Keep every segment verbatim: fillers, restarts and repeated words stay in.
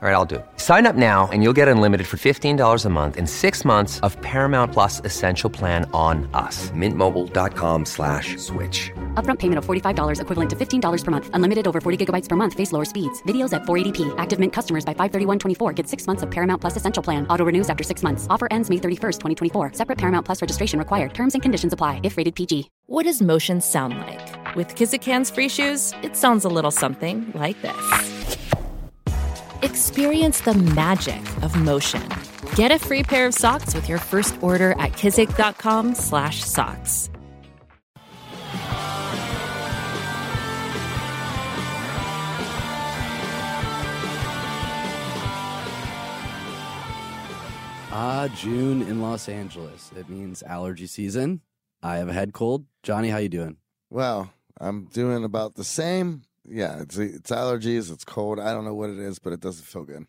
All right, I'll do it. Sign up now and you'll get unlimited for fifteen dollars a month and six months of Paramount Plus Essential Plan on us. Mint Mobile dot com slash switch. Upfront payment of forty-five dollars equivalent to fifteen dollars per month. Unlimited over forty gigabytes per month. Face lower speeds. Videos at four eighty p. Active Mint customers by five thirty-one twenty-four get six months of Paramount Plus Essential Plan. Auto renews after six months. Offer ends May thirty-first, twenty twenty-four. Separate Paramount Plus registration required. Terms and conditions apply if rated P G. What does motion sound like? With Kizikan's free shoes, it sounds a little something like this. Experience the magic of motion. Get a free pair of socks with your first order at kizik.com slash socks. Ah, June in Los Angeles. It means allergy season. I have a head cold. Johnny, how you doing? Well, I'm doing about the same. Yeah, it's, it's allergies, it's cold. I don't know what it is, but it doesn't feel good.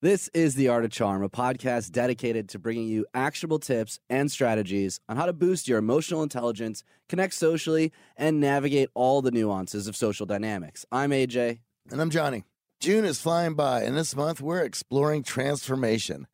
This is The Art of Charm, a podcast dedicated to bringing you actionable tips and strategies on how to boost your emotional intelligence, connect socially, and navigate all the nuances of social dynamics. I'm A J. And I'm Johnny. June is flying by, and this month we're exploring transformation.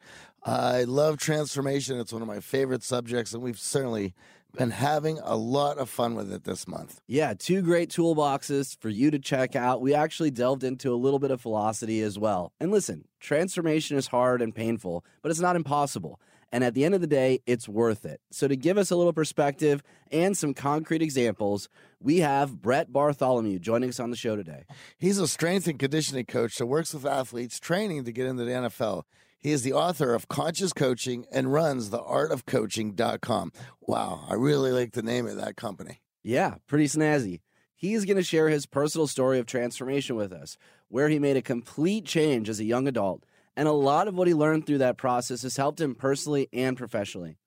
I love transformation. It's one of my favorite subjects, and we've certainly been having a lot of fun with it this month. Yeah, two great toolboxes for you to check out. We actually delved into a little bit of philosophy as well. And listen, transformation is hard and painful, but it's not impossible. And at the end of the day, it's worth it. So to give us a little perspective and some concrete examples, we have Brett Bartholomew joining us on the show today. He's a strength and conditioning coach that works with athletes training to get into the N F L. He is the author of Conscious Coaching and runs the art of coaching dot com. Wow, I really like the name of that company. Yeah, pretty snazzy. He's going to share his personal story of transformation with us, where he made a complete change as a young adult, and a lot of what he learned through that process has helped him personally and professionally.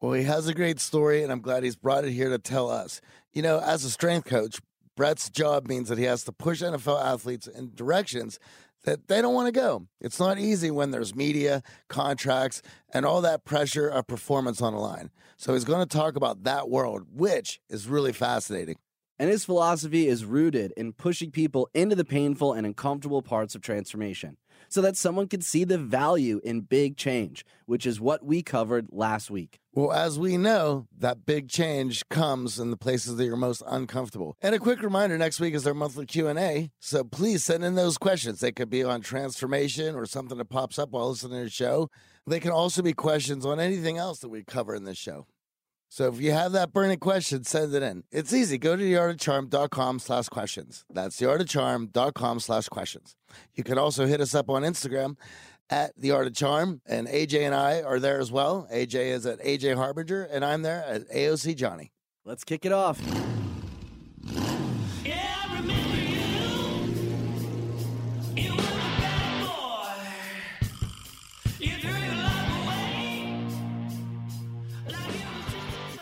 Well, he has a great story, and I'm glad he's brought it here to tell us. You know, as a strength coach, Brett's job means that he has to push N F L athletes in directions that they don't want to go. It's not easy when there's media, contracts, and all that pressure of performance on the line. So he's going to talk about that world, which is really fascinating. And his philosophy is rooted in pushing people into the painful and uncomfortable parts of transformation so that someone can see the value in big change, which is what we covered last week. Well, as we know, that big change comes in the places that you're most uncomfortable. And a quick reminder, next week is our monthly Q and A, so please send in those questions. They could be on transformation or something that pops up while listening to the show. They can also be questions on anything else that we cover in this show. So if you have that burning question, send it in. It's easy. Go to the art of charm dot com slash questions. That's the art of charm dot com slash questions. You can also hit us up on Instagram at The Art of Charm, and A J and I are there as well. A J is at A J Harbinger, and I'm there at A O C Johnny. Let's kick it off. Yeah, I remember you. You were a bad boy. You threw your life away like it was just a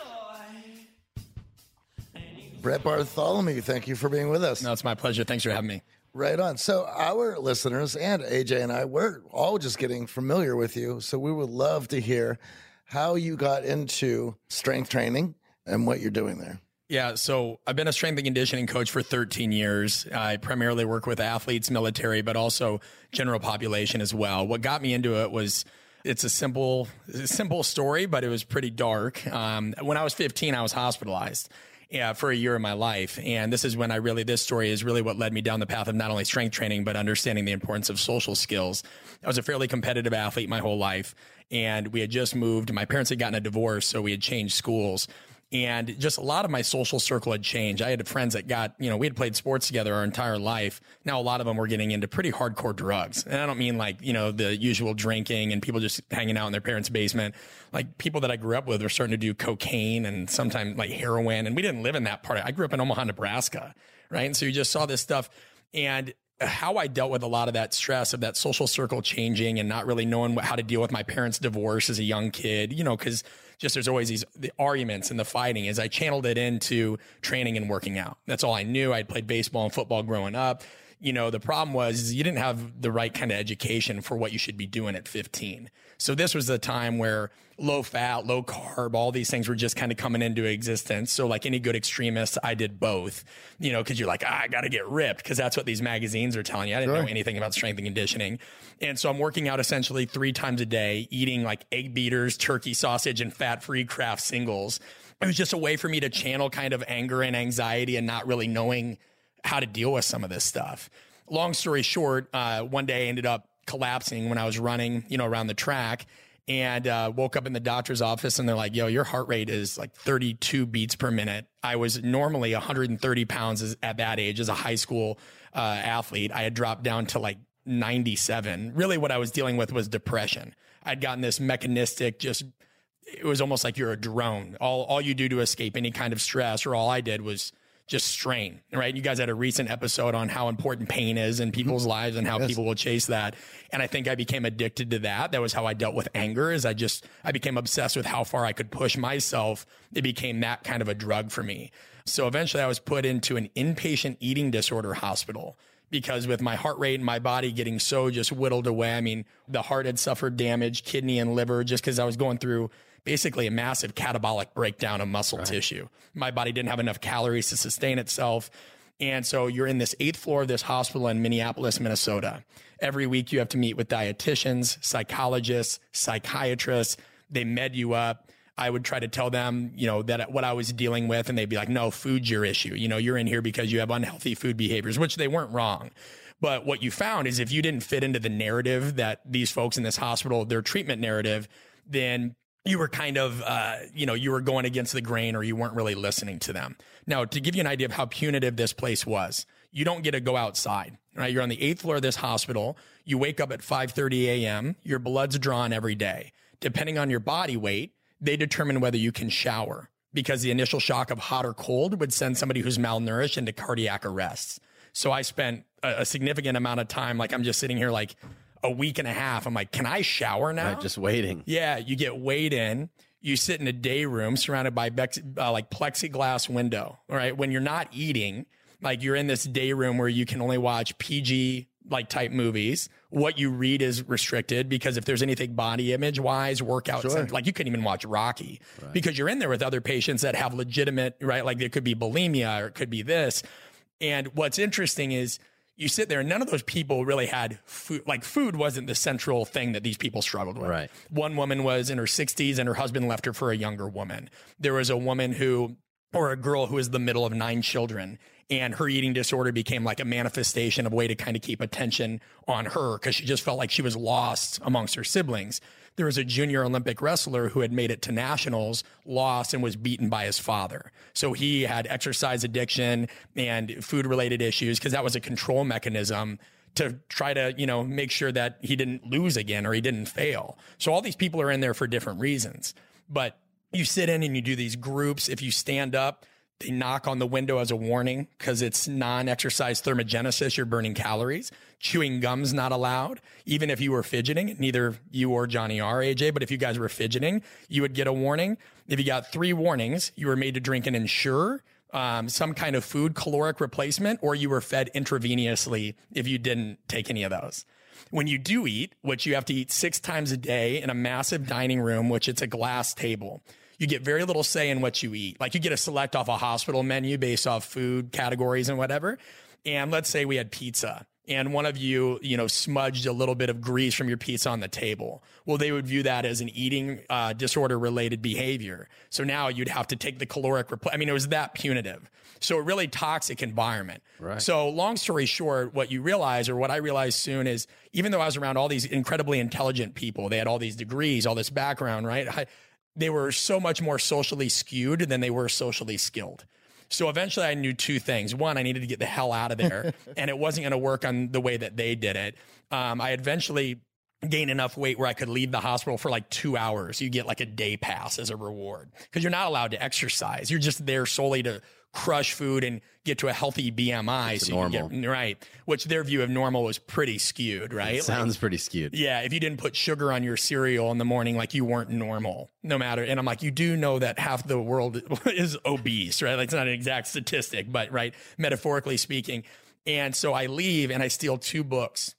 toy. Brett Bartholomew, thank you for being with us. No, it's my pleasure. Thanks for having me. Right on. So our listeners and A J and I, we're all just getting familiar with you. So we would love to hear how you got into strength training and what you're doing there. Yeah. So I've been a strength and conditioning coach for thirteen years. I primarily work with athletes, military, but also general population as well. What got me into it was it's a simple, it's a simple story, but it was pretty dark. Um, when I was fifteen, I was hospitalized. Yeah, for a year of my life. And this is when I really, this story is really what led me down the path of not only strength training, but understanding the importance of social skills. I was a fairly competitive athlete my whole life, and we had just moved. My parents had gotten a divorce, so we had changed schools. And just a lot of my social circle had changed. I had friends that got, you know, we had played sports together our entire life. Now, a lot of them were getting into pretty hardcore drugs. And I don't mean like, you know, the usual drinking and people just hanging out in their parents' basement. Like people that I grew up with were starting to do cocaine and sometimes like heroin. And we didn't live in that part. I grew up in Omaha, Nebraska. Right. And so you just saw this stuff. And how I dealt with a lot of that stress of that social circle changing and not really knowing how to deal with my parents' divorce as a young kid, you know, because just there's always these the arguments and the fighting as I channeled it into training and working out. That's all I knew. I'd played baseball and football growing up. you know, the problem was you didn't have the right kind of education for what you should be doing at fifteen. So this was the time where low fat, low carb, all these things were just kind of coming into existence. So like any good extremist, I did both, you know, cause you're like, ah, I got to get ripped. Cause that's what these magazines are telling you. I didn't Sure. know anything about strength and conditioning. And so I'm working out essentially three times a day, eating like egg beaters, turkey sausage, and fat-free Kraft singles. It was just a way for me to channel kind of anger and anxiety and not really knowing how to deal with some of this stuff. Long story short, uh, one day I ended up collapsing when I was running, you know, around the track, and uh, woke up in the doctor's office and they're like, yo, your heart rate is like thirty-two beats per minute. I was normally one hundred thirty pounds at that age as a high school uh, athlete. I had dropped down to like ninety-seven. Really what I was dealing with was depression. I'd gotten this mechanistic, just, it was almost like you're a drone. All, all you do to escape any kind of stress, or all I did was just strain, right? You guys had a recent episode on how important pain is in people's lives and how yes. people will chase that. And I think I became addicted to that. That was how I dealt with anger, is I just, I became obsessed with how far I could push myself. It became that kind of a drug for me. So eventually I was put into an inpatient eating disorder hospital, because with my heart rate and my body getting so just whittled away, I mean, the heart had suffered damage, kidney and liver, just because I was going through basically a massive catabolic breakdown of muscle right. tissue. My body didn't have enough calories to sustain itself. And so you're in this eighth floor of this hospital in Minneapolis, Minnesota. Every week you have to meet with dietitians, psychologists, psychiatrists. They med you up. I would try to tell them, you know, that what I was dealing with, and they'd be like, no, food's your issue. You know, you're in here because you have unhealthy food behaviors, which they weren't wrong. But what you found is if you didn't fit into the narrative that these folks in this hospital, their treatment narrative, then you were kind of, uh, you know, you were going against the grain, or you weren't really listening to them. Now, to give you an idea of how punitive this place was, you don't get to go outside, right? You're on the eighth floor of this hospital. You wake up at five thirty a.m. Your blood's drawn every day. Depending on your body weight, they determine whether you can shower, because the initial shock of hot or cold would send somebody who's malnourished into cardiac arrests. So I spent a, a significant amount of time, like I'm just sitting here like a week and a half. I'm like, can I shower now? Right, just waiting. Yeah. You get weighed in. You sit in a day room surrounded by uh, like plexiglass window. All right. When you're not eating, like you're in this day room where you can only watch P G like type movies. What you read is restricted, because if there's anything body image wise, workout, sure. like you couldn't even watch Rocky right. because you're in there with other patients that have legitimate, right? Like there could be bulimia, or it could be this. And what's interesting is you sit there and none of those people really had food. Like food wasn't the central thing that these people struggled with. Right. One woman was in her sixties and her husband left her for a younger woman. There was a woman who, or a girl who was the middle of nine children, and her eating disorder became like a manifestation of a way to kind of keep attention on her, because she just felt like she was lost amongst her siblings. There was a junior Olympic wrestler who had made it to nationals, lost, and was beaten by his father. So he had exercise addiction and food related issues, because that was a control mechanism to try to, you know, make sure that he didn't lose again, or he didn't fail. So all these people are in there for different reasons, but you sit in and you do these groups. If you stand up, they knock on the window as a warning, because it's non-exercise thermogenesis. You're burning calories. Chewing gum's not allowed. Even if you were fidgeting, neither you or Johnny R, A J, but if you guys were fidgeting, you would get a warning. If you got three warnings, you were made to drink an Ensure, um, some kind of food caloric replacement, or you were fed intravenously if you didn't take any of those. When you do eat, which you have to eat six times a day in a massive dining room, which it's a glass table, you get very little say in what you eat. Like you get a select off a hospital menu based off food categories and whatever. And let's say we had pizza and one of you, you know, smudged a little bit of grease from your pizza on the table. Well, they would view that as an eating uh, disorder related behavior. So now you'd have to take the caloric. Repl- I mean, it was that punitive. So a really toxic environment. Right. So long story short, what you realize, or what I realized soon, is even though I was around all these incredibly intelligent people, they had all these degrees, all this background, right? I, they were so much more socially skewed than they were socially skilled. So eventually I knew two things. One, I needed to get the hell out of there, and it wasn't going to work on the way that they did it. Um, I eventually gained enough weight where I could leave the hospital for like two hours. You get like a day pass as a reward, because you're not allowed to exercise. You're just there solely to crush food and get to a healthy B M I. It's so normal. You can get, right. Which their view of normal was pretty skewed, right? It sounds like, pretty skewed. Yeah. If you didn't put sugar on your cereal in the morning, like you weren't normal, no matter. And I'm like, you do know that half the world is obese, right? Like it's not an exact statistic, but right. Metaphorically speaking. And so I leave and I steal two books.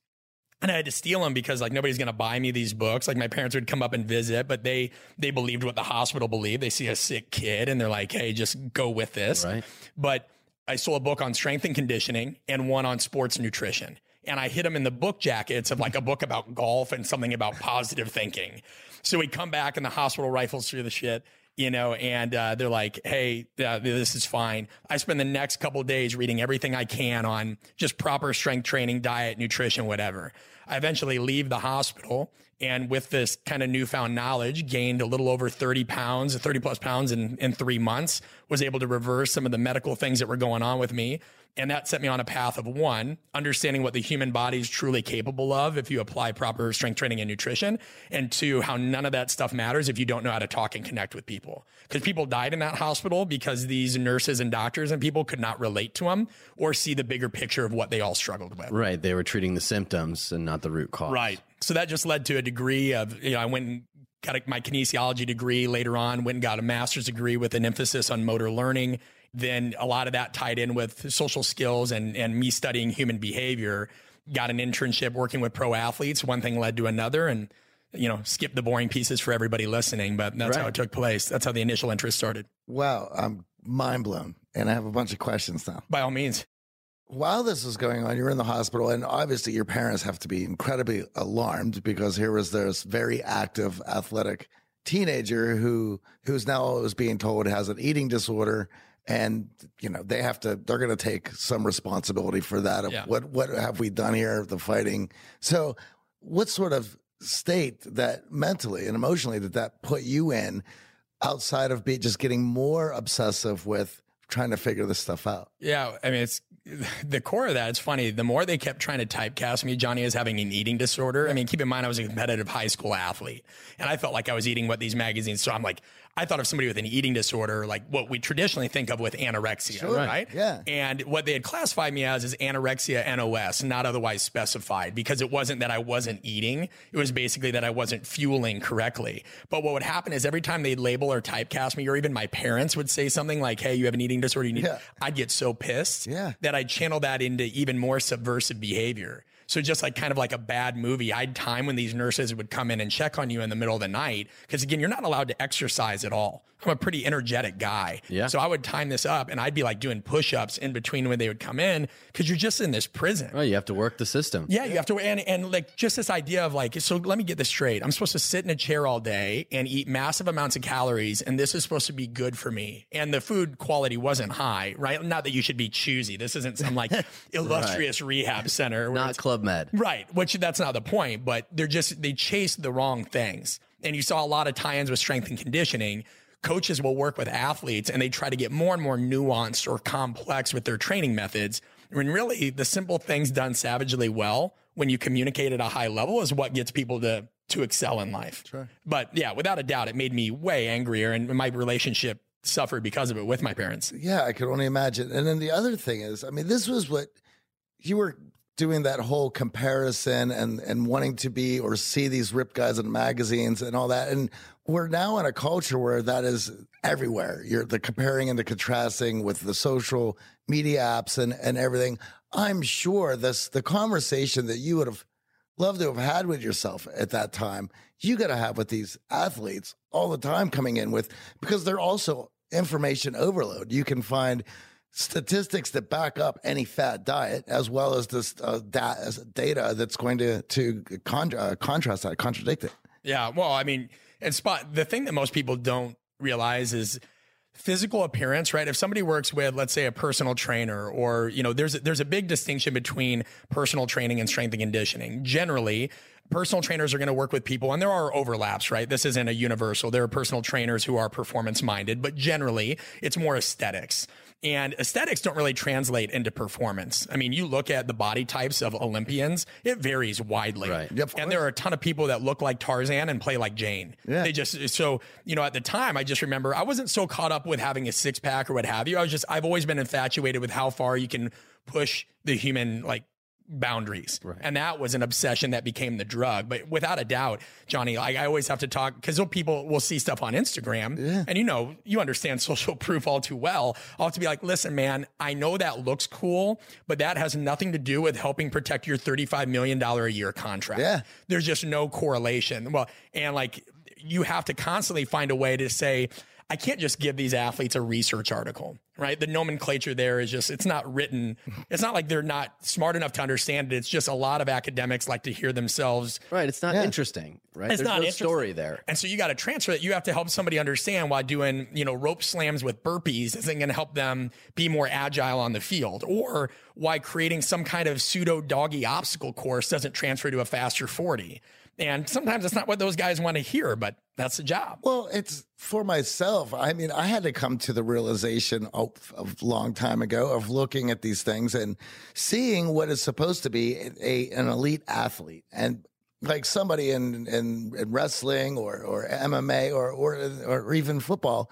And I had to steal them because like nobody's going to buy me these books. Like my parents would come up and visit, but they they believed what the hospital believed. They see a sick kid and they're like, hey, just go with this. Right. But I sold a book on strength and conditioning and one on sports nutrition. And I hid them in the book jackets of like a book about golf and something about positive thinking. So we come back and the hospital rifles through the shit, you know, and uh, they're like, hey, uh, this is fine. I spend the next couple of days reading everything I can on just proper strength training, diet, nutrition, whatever. I eventually leave the hospital and with this kind of newfound knowledge gained a little over thirty pounds, thirty plus pounds in, in three months, was able to reverse some of the medical things that were going on with me. And that set me on a path of one, understanding what the human body is truly capable of if you apply proper strength training and nutrition, and two, how none of that stuff matters if you don't know how to talk and connect with people. Because people died in that hospital because these nurses and doctors and people could not relate to them or see the bigger picture of what they all struggled with. Right. They were treating the symptoms and not the root cause. Right. So that just led to a degree of, you know, I went and got a, my kinesiology degree later on, went and got a master's degree with an emphasis on motor learning. Then a lot of that tied in with social skills and, and me studying human behavior, got an internship working with pro athletes. One thing led to another and, you know, skip the boring pieces for everybody listening, but that's right. How it took place. That's how the initial interest started. Wow. I'm mind blown. And I have a bunch of questions now. By all means. While this was going on, you're in the hospital and obviously your parents have to be incredibly alarmed because here was this very active athletic teenager who, who's now is being told has an eating disorder. And, you know, they have to, they're going to take some responsibility for that. Yeah. What, what have we done here? The fighting. So what sort of state that mentally and emotionally did that put you in outside of be just getting more obsessive with trying to figure this stuff out? Yeah. I mean, it's the core of that. It's funny. The more they kept trying to typecast me, Johnny is having an eating disorder. I mean, keep in mind, I was a competitive high school athlete and I felt like I was eating what these magazines. So I'm like, I thought of somebody with an eating disorder, like what we traditionally think of with anorexia, sure, right? Yeah. And what they had classified me as is anorexia N O S, not otherwise specified, because it wasn't that I wasn't eating. It was basically that I wasn't fueling correctly. But what would happen is every time they'd label or typecast me, or even my parents would say something like, hey, you have an eating disorder, you need, yeah. I'd get so pissed yeah. that I'd channel that into even more subversive behavior. So just like kind of like a bad movie, I had time when these nurses would come in and check on you in the middle of the night. Because again, you're not allowed to exercise at all. I'm a pretty energetic guy. Yeah. So I would time this up and I'd be like doing push-ups in between when they would come in because you're just in this prison. Oh, you have to work the system. Yeah, you have to. And, and like just this idea of like, so let me get this straight. I'm supposed to sit in a chair all day and eat massive amounts of calories. And this is supposed to be good for me. And the food quality wasn't high, right? Not that you should be choosy. This isn't some like illustrious right. rehab center. Not Club Med. Right. Which that's not the point, but they're just, they chase the wrong things. And you saw a lot of tie-ins with strength and conditioning. Coaches will work with athletes and they try to get more and more nuanced or complex with their training methods. When really the simple things done savagely well, when you communicate at a high level is what gets people to, to excel in life. Sure. But yeah, without a doubt, it made me way angrier and my relationship suffered because of it with my parents. Yeah. I could only imagine. And then the other thing is, I mean, this was what you were doing, that whole comparison and, and wanting to be or see these ripped guys in magazines and all that. And we're now in a culture where that is everywhere. You're the comparing and the contrasting with the social media apps and, and everything. I'm sure this, the conversation that you would have loved to have had with yourself at that time, you got to have with these athletes all the time coming in with, because they're also information overload. You can find statistics that back up any fat diet, as well as this uh, da- data that's going to to con- uh, contrast that, contradict it. Yeah, well, I mean, and spot the thing that most people don't realize is physical appearance, right? If somebody works with, let's say, a personal trainer, or you know, there's there's a big distinction between personal training and strength and conditioning. Generally, personal trainers are going to work with people, and there are overlaps, right? This isn't a universal. There are personal trainers who are performance minded, but generally, it's more aesthetics. And aesthetics don't really translate into performance. I mean, you look at the body types of Olympians, it varies widely. Right. Yeah, and there are a ton of people that look like Tarzan and play like Jane. Yeah. They just, so, you know, at the time, I just remember I wasn't so caught up with having a six pack or what have you. I was just, I've always been infatuated with how far you can push the human, like, boundaries. Right. And that was an obsession that became the drug. But without a doubt, Johnny, like I always have to talk, because people will see stuff on Instagram yeah. and, you know, you understand social proof all too well. I'll have to be like, listen, man, I know that looks cool, but that has nothing to do with helping protect your thirty-five million dollars a year contract. Yeah. There's just no correlation. Well, and like you have to constantly find a way to say, I can't just give these athletes a research article, right? The nomenclature there is just, it's not written. It's not like they're not smart enough to understand it. It's just a lot of academics like to hear themselves. Right. It's not yeah. interesting, right? It's There's not no interesting. story there. And so you got to transfer it. You have to help somebody understand why doing, you know, rope slams with burpees isn't going to help them be more agile on the field, or why creating some kind of pseudo doggy obstacle course doesn't transfer to a faster forty. And sometimes it's not what those guys want to hear, but that's the job. Well, it's for myself. I mean, I had to come to the realization of, of a long time ago of looking at these things and seeing what is supposed to be a, an elite athlete. And like somebody in, in, in wrestling or, or M M A or, or, or even football,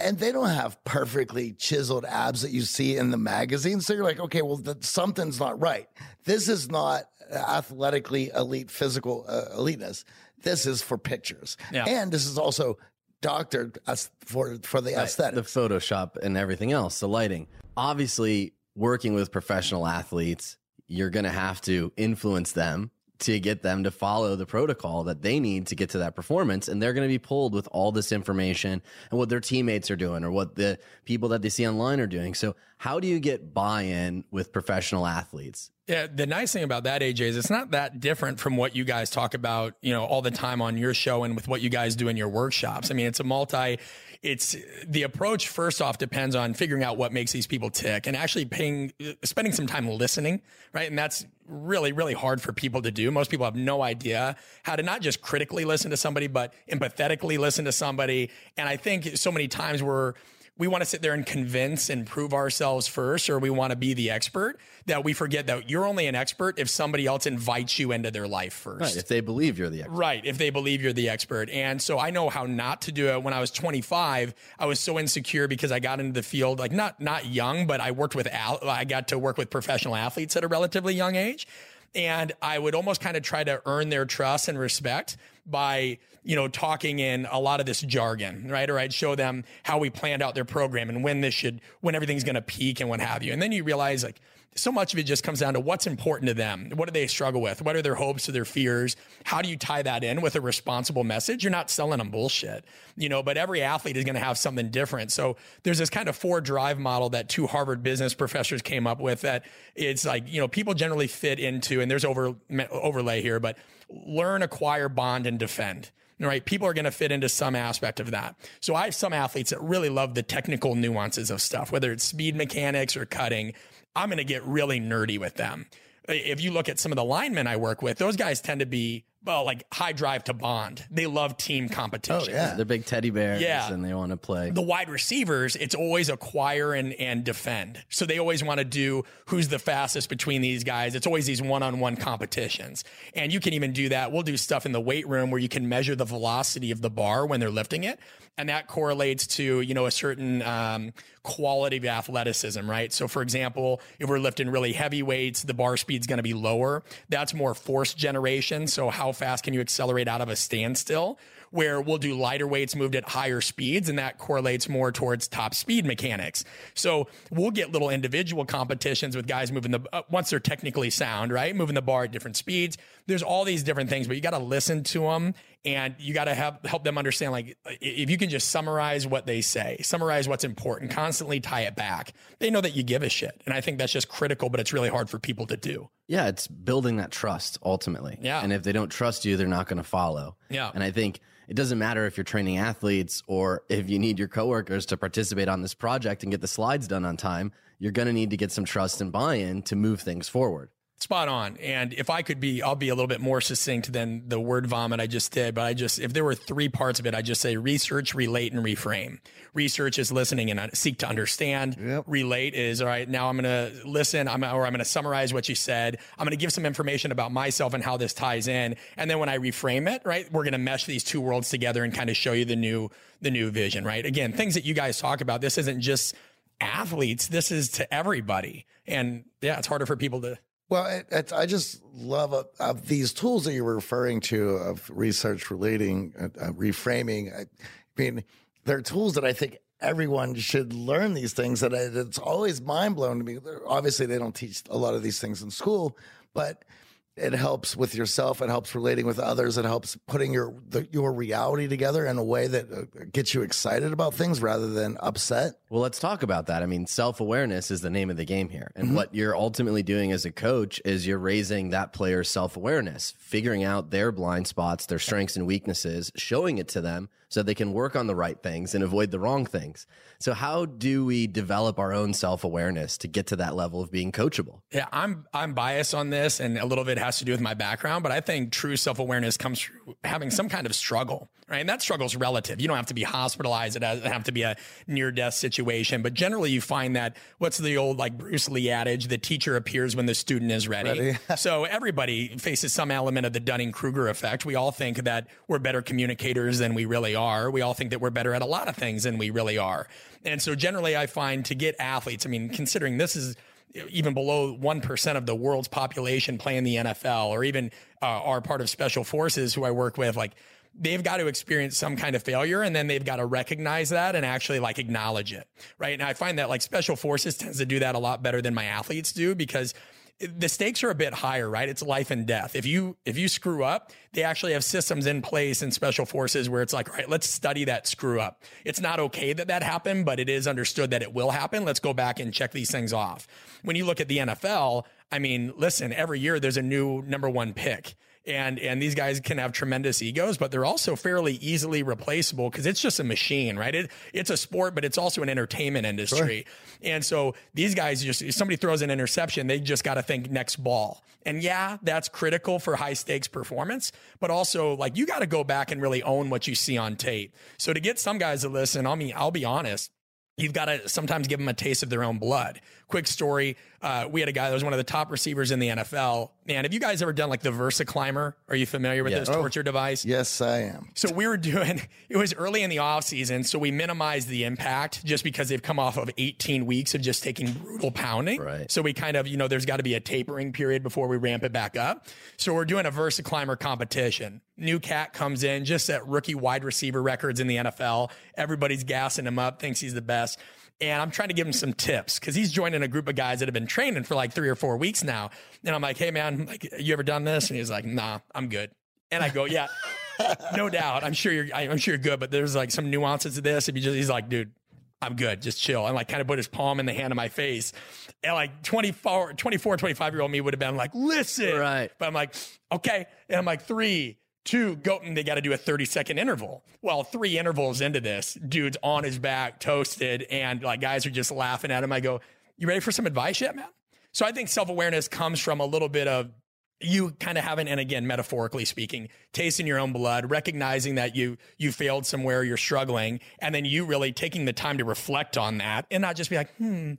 and they don't have perfectly chiseled abs that you see in the magazine. So you're like, okay, well, the, something's not right. This is not athletically elite physical uh, eliteness. This is for pictures. Yeah. And this is also doctored for, for the right. aesthetic. The Photoshop and everything else, the lighting. Obviously, working with professional athletes, you're going to have to influence them to get them to follow the protocol that they need to get to that performance. And they're going to be pulled with all this information and what their teammates are doing or what the people that they see online are doing. So how do you get buy-in with professional athletes? Yeah, the nice thing about that, A J, is it's not that different from what you guys talk about, you know, all the time on your show and with what you guys do in your workshops. I mean, it's a multi, it's the approach first off depends on figuring out what makes these people tick and actually paying, spending some time listening, right? And that's really, really hard for people to do. Most people have no idea how to not just critically listen to somebody, but empathetically listen to somebody. And I think so many times we're, we want to sit there and convince and prove ourselves first, or we want to be the expert, that we forget that you're only an expert if somebody else invites you into their life first. Right, if they believe you're the expert. Right, if they believe you're the expert. And so I know how not to do it. When I was twenty-five, I was so insecure because I got into the field, like not not young, but I worked with, I got to work with professional athletes at a relatively young age. And I would almost kind of try to earn their trust and respect by, you know, talking in a lot of this jargon, right? Or I'd show them how we planned out their program and when this should, when everything's going to peak and what have you. And then you realize like so much of it just comes down to what's important to them. What do they struggle with? What are their hopes or their fears? How do you tie that in with a responsible message? You're not selling them bullshit, you know, but every athlete is going to have something different. So there's this kind of four drive model that two Harvard business professors came up with that it's like, you know, people generally fit into, and there's over overlay here, but learn, acquire, bond, and defend. Right? People are going to fit into some aspect of that. So I have some athletes that really love the technical nuances of stuff, whether it's speed mechanics or cutting. I'm going to get really nerdy with them. If you look at some of the linemen I work with, those guys tend to be, well, like high drive to bond. They love team competition. Oh, yeah. They're big teddy bears yeah. and they want to play. The wide receivers, it's always acquire and, and defend. So they always want to do who's the fastest between these guys. It's always these one-on-one competitions. And you can even do that. We'll do stuff in the weight room where you can measure the velocity of the bar when they're lifting it. And that correlates to, you know, a certain um, quality of athleticism, right? So for example, if we're lifting really heavy weights, the bar speed's going to be lower. That's more force generation. So how fast can you accelerate out of a standstill, where we'll do lighter weights moved at higher speeds, and that correlates more towards top speed mechanics. So we'll get little individual competitions with guys moving the, uh, once they're technically sound, right? Moving the bar at different speeds. There's all these different things, but you got to listen to them and you got to help, help them understand, like, if you can just summarize what they say, summarize what's important, constantly tie it back, they know that you give a shit. And I think that's just critical, but it's really hard for people to do. Yeah. It's building that trust ultimately. Yeah. And if they don't trust you, they're not going to follow. Yeah. And I think it doesn't matter if you're training athletes or if you need your coworkers to participate on this project and get the slides done on time, you're going to need to get some trust and buy-in to move things forward. Spot on. And if I could be, I'll be a little bit more succinct than the word vomit I just did, but I just, if there were three parts of it, I'd just say research, relate, and reframe. Research is listening and seek to understand. Yep. Relate is, all right, now I'm going to listen, I'm, or I'm going to summarize what you said. I'm going to give some information about myself and how this ties in. And then when I reframe it, right, we're going to mesh these two worlds together and kind of show you the new, the new vision, right? Again, things that you guys talk about, this isn't just athletes. This is to everybody. And yeah, it's harder for people to Well, it, it's, I just love uh, of these tools that you were referring to of research relating, uh, uh, reframing. I, I mean, they're tools that I think everyone should learn these things. That I, it's always mind blowing to me. They're, obviously, they don't teach a lot of these things in school, but it helps with yourself. It helps relating with others. It helps putting your the, your reality together in a way that uh, gets you excited about things rather than upset. Well, let's talk about that. I mean, self-awareness is the name of the game here. And mm-hmm. what you're ultimately doing as a coach is you're raising that player's self-awareness, figuring out their blind spots, their strengths and weaknesses, showing it to them so they can work on the right things and avoid the wrong things. So how do we develop our own self-awareness to get to that level of being coachable? Yeah, I'm I'm biased on this, and a little bit has to do with my background, but I think true self-awareness comes from having some kind of struggle, right? And that struggle is relative. You don't have to be hospitalized. It doesn't have to be a near-death situation. But generally you find that what's the old like Bruce Lee adage, the teacher appears when the student is ready. ready. So everybody faces some element of the Dunning-Kruger effect. We all think that we're better communicators than we really are. We all think that we're better at a lot of things than we really are. And so generally I find to get athletes, I mean, considering this is even below one percent of the world's population playing the N F L or even uh, are part of special forces who I work with, like they've got to experience some kind of failure, and then they've got to recognize that and actually like acknowledge it. Right. And I find that like special forces tends to do that a lot better than my athletes do because the stakes are a bit higher, right? It's life and death. If you, if you screw up, they actually have systems in place in special forces where it's like, all right, let's study that screw up. It's not okay that that happened, but it is understood that it will happen. Let's go back and check these things off. When you look at the N F L, I mean, listen, every year there's a new number one pick. And, and these guys can have tremendous egos, but they're also fairly easily replaceable because it's just a machine, right? It, it's a sport, but it's also an entertainment industry. Sure. And so these guys just, if somebody throws an interception, they just got to think next ball. And yeah, that's critical for high stakes performance, but also like you got to go back and really own what you see on tape. So to get some guys to listen, I mean, I'll be honest. You've got to sometimes give them a taste of their own blood. Quick story. Uh, we had a guy that was one of the top receivers in the N F L. Man, have you guys ever done like the VersaClimber? Are you familiar with yes. this torture oh, device? Yes, I am. So we were doing, it was early in the off season. So we minimized the impact just because they've come off of eighteen weeks of just taking brutal pounding. Right. So we kind of, you know, there's got to be a tapering period before we ramp it back up. So we're doing a VersaClimber competition. New cat comes in, just set rookie wide receiver records in the N F L. Everybody's gassing him up, thinks he's the best. And I'm trying to give him some tips because he's joining a group of guys that have been training for like three or four weeks now. And I'm like, hey, man, like, you ever done this? And he's like, nah, I'm good. And I go, yeah, no doubt. I'm sure you're, I'm sure you're good. But there's like some nuances to this. If you just, he's like, dude, I'm good. Just chill. And like kind of put his palm in the hand of my face. And like twenty-four, twenty-five year old me would have been like, listen. Right. But I'm like, okay. And I'm like, three. Two, go, and they got to do a thirty second interval. Well, three intervals into this, dude's on his back, toasted, and like guys are just laughing at him. I go, you ready for some advice yet, man? So I think self-awareness comes from a little bit of you kind of having, and again, metaphorically speaking, tasting your own blood, recognizing that you you failed somewhere, you're struggling, and then you really taking the time to reflect on that and not just be like, hmm,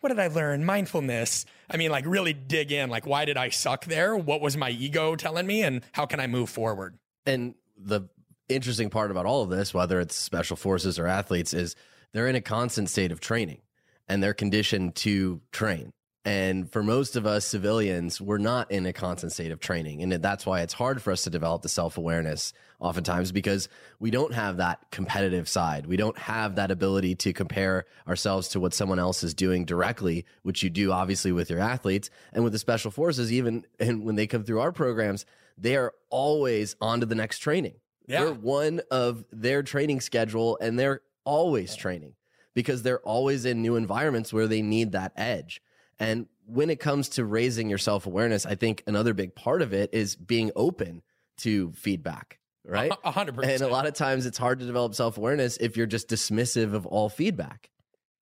what did I learn? Mindfulness. I mean, like really dig in, like, why did I suck there? What was my ego telling me? And how can I move forward? And the interesting part about all of this, whether it's special forces or athletes, is they're in a constant state of training and they're conditioned to train. And for most of us civilians, we're not in a constant state of training. And that's why it's hard for us to develop the self-awareness oftentimes, because we don't have that competitive side. We don't have that ability to compare ourselves to what someone else is doing directly, which you do obviously with your athletes and with the special forces, even and when they come through our programs, they are always on to the next training. Yeah. We're one of their training schedule and they're always training because they're always in new environments where they need that edge. And when it comes to raising your self-awareness, I think another big part of it is being open to feedback, right? A hundred percent. And a lot of times it's hard to develop self-awareness if you're just dismissive of all feedback.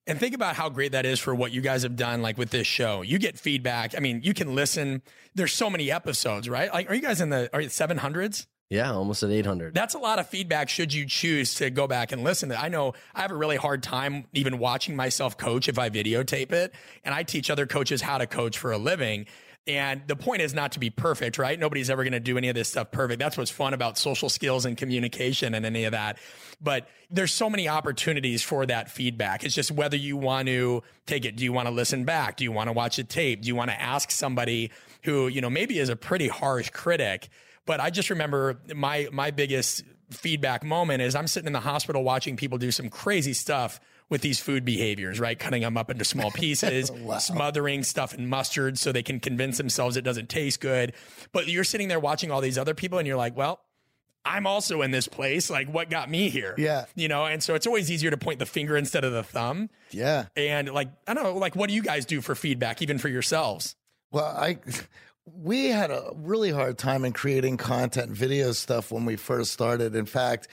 And think about how great that is for what you guys have done, like with this show. You get feedback. I mean, you can listen. There's so many episodes, right? Like, are you guys in the are you seven hundreds? Yeah, almost at eight hundred. That's a lot of feedback should you choose to go back and listen to. I know I have a really hard time even watching myself coach if I videotape it, and I teach other coaches how to coach for a living. And the point is not to be perfect, right? Nobody's ever going to do any of this stuff perfect. That's what's fun about social skills and communication and any of that. But there's so many opportunities for that feedback. It's just whether you want to take it. Do you want to listen back? Do you want to watch a tape? Do you want to ask somebody who, you know, maybe is a pretty harsh critic? But I just remember my, my biggest feedback moment is I'm sitting in the hospital watching people do some crazy stuff with these food behaviors, right? Cutting them up into small pieces, wow. smothering stuff in mustard so they can convince themselves it doesn't taste good. But you're sitting there watching all these other people and you're like, well, I'm also in this place. Like, what got me here? Yeah. You know? And so it's always easier to point the finger instead of the thumb. Yeah. And like, I don't know, like, what do you guys do for feedback, even for yourselves? Well, I, we had a really hard time in creating content, video stuff when we first started. In fact,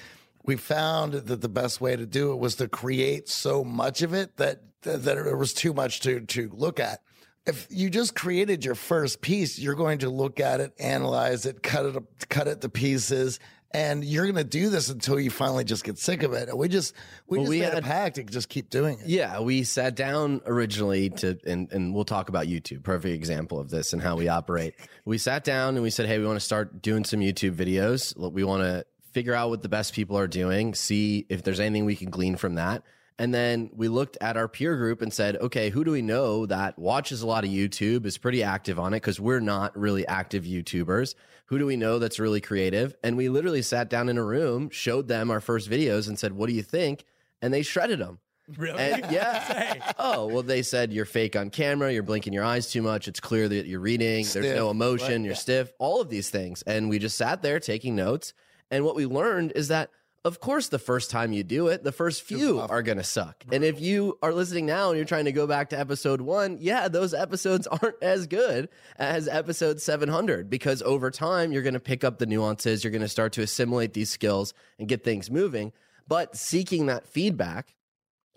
we found that the best way to do it was to create so much of it that that it was too much to to look at. If you just created your first piece, you're going to look at it, analyze it, cut it up, cut it to pieces, and you're going to do this until you finally just get sick of it. And we just we well, just we made had, a pact to just keep doing it. Yeah, we sat down originally to, and and we'll talk about YouTube, perfect example of this and how we operate. We sat down and we said, hey, we want to start doing some YouTube videos. We want to figure out what the best people are doing, see if there's anything we can glean from that. And then we looked at our peer group and said, okay, who do we know that watches a lot of YouTube, is pretty active on it? Because we're not really active YouTubers. Who do we know that's really creative? And we literally sat down in a room, showed them our first videos and said, what do you think? And they shredded them. Really? And yeah. Oh, well, they said, you're fake on camera. You're blinking your eyes too much. It's clear that you're reading. Stiff. There's no emotion. Right. You're yeah. stiff. All of these things. And we just sat there taking notes. And what we learned is that, of course, the first time you do it, the first few are going to suck. And if you are listening now and you're trying to go back to episode one, yeah, those episodes aren't as good as episode seven hundred, because over time, you're going to pick up the nuances. You're going to start to assimilate these skills and get things moving. But seeking that feedback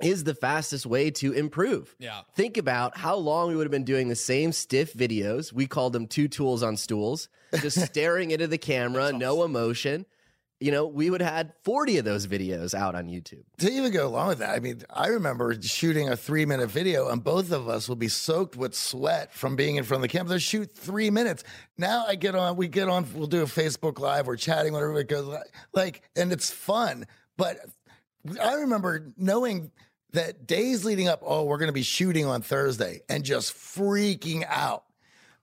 is the fastest way to improve. Yeah. Think about how long we would have been doing the same stiff videos. We called them two tools on stools, just staring into the camera, awesome. No emotion. You know, we would have had forty of those videos out on YouTube. To even go along with that, I mean, I remember shooting a three-minute video, and both of us will be soaked with sweat from being in front of the camera. They'll shoot three minutes. Now I get on, we get on, we'll do a Facebook Live, we're chatting, whatever it goes, like, and it's fun. But I remember knowing that days leading up, oh, we're going to be shooting on Thursday, and just freaking out.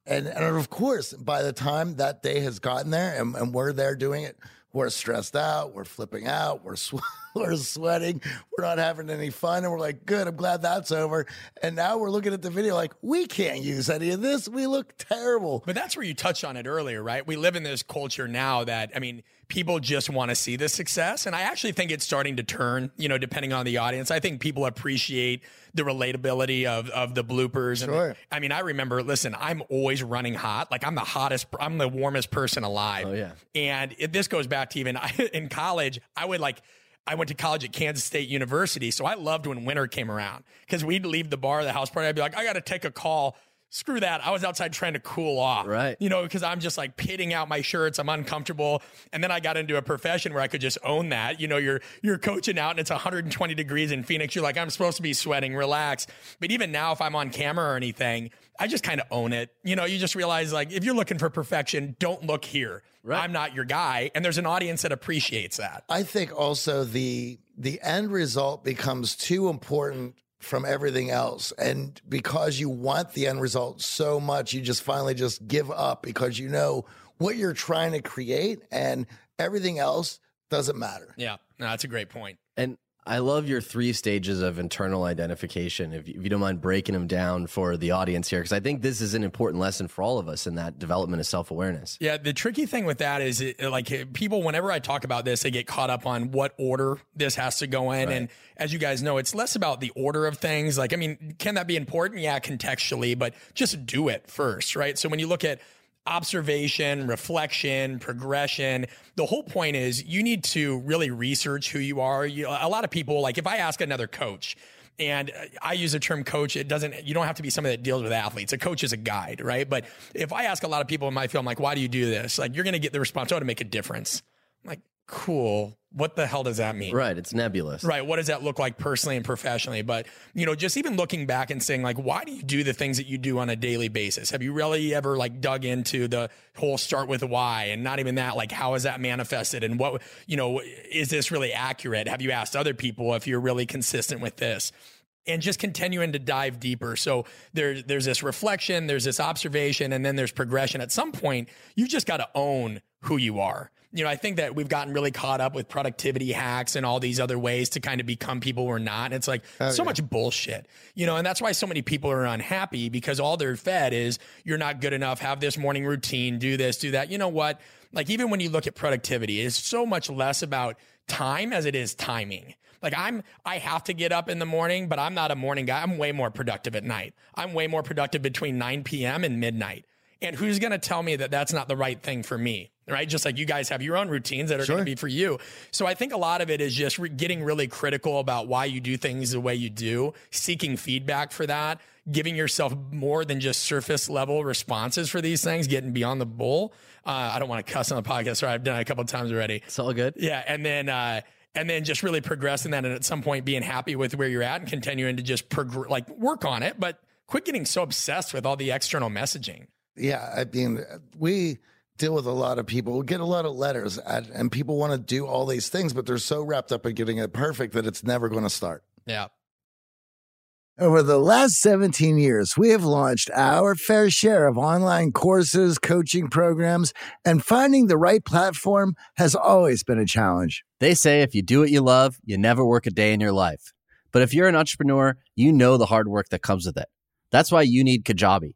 And, and of course, by the time that day has gotten there and, and we're there doing it, we're stressed out, we're flipping out, we're sw- we're sweating, we're not having any fun, and we're like, good, I'm glad that's over. And now we're looking at the video like, we can't use any of this, we look terrible. But that's where you touched on it earlier, right? We live in this culture now that, I mean, people just want to see the success, and I actually think it's starting to turn, you know, depending on the audience. I think people appreciate the relatability of of the bloopers. Sure. And the, I mean, I remember, listen, I'm always running hot. Like, I'm the hottest, I'm the warmest person alive. Oh, yeah. And it, this goes back to even in college, I would like, I went to college at Kansas State University. So I loved when winter came around, because we'd leave the bar, the house party. I'd be like, I got to take a call. Screw that. I was outside trying to cool off, right? You know, because I'm just like pitting out my shirts. I'm uncomfortable. And then I got into a profession where I could just own that. You know, you're, you're coaching out and it's one hundred twenty degrees in Phoenix. You're like, I'm supposed to be sweating, relax. But even now, if I'm on camera or anything, I just kind of own it. You know, you just realize, like, if you're looking for perfection, don't look here. Right. I'm not your guy. And there's an audience that appreciates that. I think also the, the end result becomes too important from everything else. And because you want the end result so much, you just finally just give up, because you know what you're trying to create and everything else doesn't matter. Yeah, no, that's a great point. And I love your three stages of internal identification. If you, if you don't mind breaking them down for the audience here, because I think this is an important lesson for all of us in that development of self-awareness. Yeah. The tricky thing with that is it, like people, whenever I talk about this, they get caught up on what order this has to go in. Right. And as you guys know, it's less about the order of things. Like, I mean, can that be important? Yeah, contextually, but just do it first. Right. So when you look at observation, reflection, progression, the whole point is you need to really research who you are. You, a lot of people, like if I ask another coach, and I use the term coach, it doesn't, you don't have to be somebody that deals with athletes. A coach is a guide, right? But if I ask a lot of people in my field, I'm like, why do you do this? Like, you're going to get the response, oh, to make a difference. I'm like, cool, what the hell does that mean? Right. It's nebulous. Right. What does that look like personally and professionally? But, you know, just even looking back and saying, like, why do you do the things that you do on a daily basis? Have you really ever like dug into the whole start with why, and not even that, like, how is that manifested? And what, you know, is this really accurate? Have you asked other people if you're really consistent with this? And just continuing to dive deeper. So there, there's this reflection, there's this observation, and then there's progression. At some point, you've just got to own who you are. You know, I think that we've gotten really caught up with productivity hacks and all these other ways to kind of become people we're not. And it's like oh, so yeah. much bullshit, you know, and that's why so many people are unhappy, because all they're fed is you're not good enough. Have this morning routine, do this, do that. You know what? Like, even when you look at productivity, it's so much less about time as it is timing. Like, I'm, I have to get up in the morning, but I'm not a morning guy. I'm way more productive at night. I'm way more productive between nine p.m. and midnight. And who's going to tell me that that's not the right thing for me? Right. Just like you guys have your own routines that are sure. going to be for you. So I think a lot of it is just re- getting really critical about why you do things the way you do, seeking feedback for that, giving yourself more than just surface level responses for these things, getting beyond the bull. Uh, I don't want to cuss on the podcast. Sorry, I've done it a couple of times already. It's all good. Yeah. And then, uh, and then just really progressing that. And at some point being happy with where you're at and continuing to just prog- like work on it, but quit getting so obsessed with all the external messaging. Yeah. I mean, we deal with a lot of people. We get a lot of letters at, and people want to do all these things, but they're so wrapped up in getting it perfect that it's never going to start. Yeah. Over the last seventeen years, we have launched our fair share of online courses, coaching programs, and finding the right platform has always been a challenge. They say if you do what you love, you never work a day in your life. But if you're an entrepreneur, you know the hard work that comes with it. That's why you need Kajabi.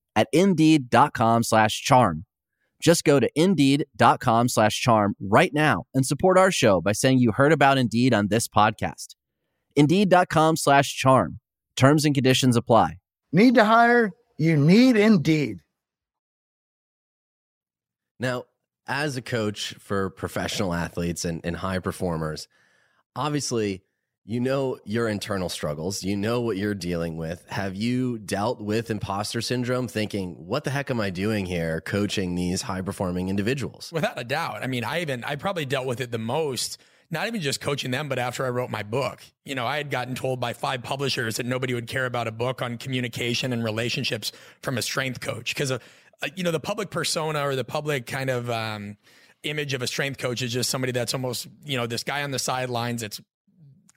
at Indeed.com slash charm. Just go to Indeed.com slash charm right now and support our show by saying you heard about Indeed on this podcast. Indeed.com slash charm. Terms and conditions apply. Need to hire? You need Indeed. Now, as a coach for professional athletes and, and high performers, obviously You know your internal struggles. You know what you're dealing with. Have you dealt with imposter syndrome, thinking, what the heck am I doing here coaching these high-performing individuals? Without a doubt. I mean, I even I probably dealt with it the most, not even just coaching them, but after I wrote my book. You know, I had gotten told by five publishers that nobody would care about a book on communication and relationships from a strength coach. Because, you know, the public persona or the public kind of um, image of a strength coach is just somebody that's almost, you know, this guy on the sidelines that's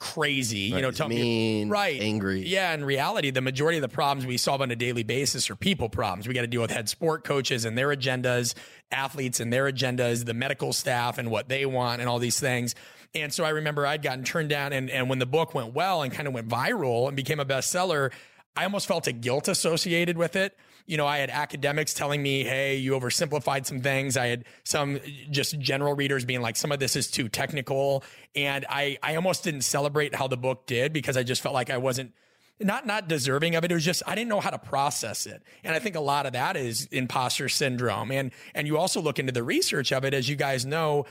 crazy, right, you know, tell mean, me, right, angry. Yeah. In reality, the majority of the problems we solve on a daily basis are people problems. We got to deal with head sport coaches and their agendas, athletes and their agendas, the medical staff and what they want and all these things. And so I remember I'd gotten turned down, and, and when the book went well and kind of went viral and became a bestseller, I almost felt a guilt associated with it. You know, I had academics telling me, hey, you oversimplified some things. I had some just general readers being like, some of this is too technical. And I, I almost didn't celebrate how the book did because I just felt like I wasn't not, not deserving of it. It was just, I didn't know how to process it. And I think a lot of that is imposter syndrome. And, and you also look into the research of it, as you guys know,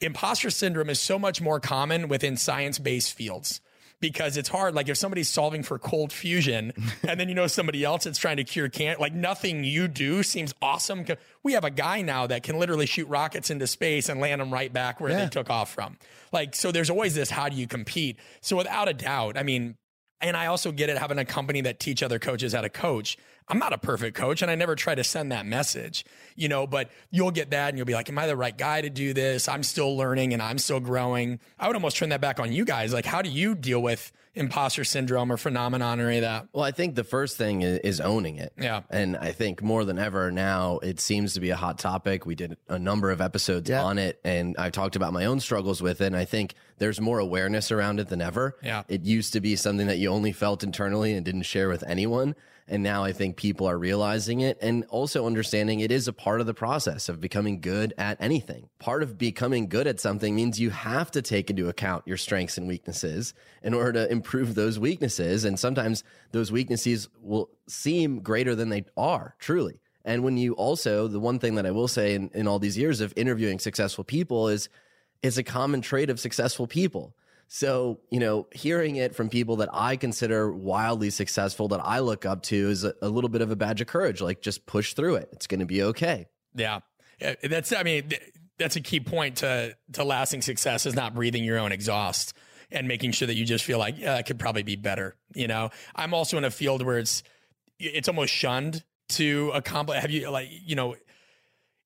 imposter syndrome is so much more common within science-based fields. Because it's hard. Like if somebody's solving for cold fusion and then, you know, somebody else that's trying to cure cancer, like nothing you do seems awesome. We have a guy now that can literally shoot rockets into space and land them right back where yeah. they took off from. Like, so there's always this, how do you compete? So without a doubt, I mean, and I also get it having a company that teach other coaches how to coach. I'm not a perfect coach and I never try to send that message, you know, but you'll get that and you'll be like, am I the right guy to do this? I'm still learning and I'm still growing. I would almost turn that back on you guys. Like, how do you deal with imposter syndrome or phenomenon or any of that? Well, I think the first thing is owning it. Yeah. And I think more than ever now, it seems to be a hot topic. We did a number of episodes yeah. on it and I've talked about my own struggles with it. And I think there's more awareness around it than ever. Yeah. It used to be something that you only felt internally and didn't share with anyone. And now I think people are realizing it and also understanding it is a part of the process of becoming good at anything. Part of becoming good at something means you have to take into account your strengths and weaknesses in order to improve those weaknesses. And sometimes those weaknesses will seem greater than they are, truly. And when you also, the one thing that I will say in, in all these years of interviewing successful people is it's a common trait of successful people. So, you know, hearing it from people that I consider wildly successful that I look up to is a, a little bit of a badge of courage. Like, just push through it. It's going to be okay. Yeah. That's, I mean, that's a key point to, to lasting success is not breathing your own exhaust and making sure that you just feel like, yeah, I could probably be better. You know, I'm also in a field where it's, it's almost shunned to accomplish. Have you like, you know,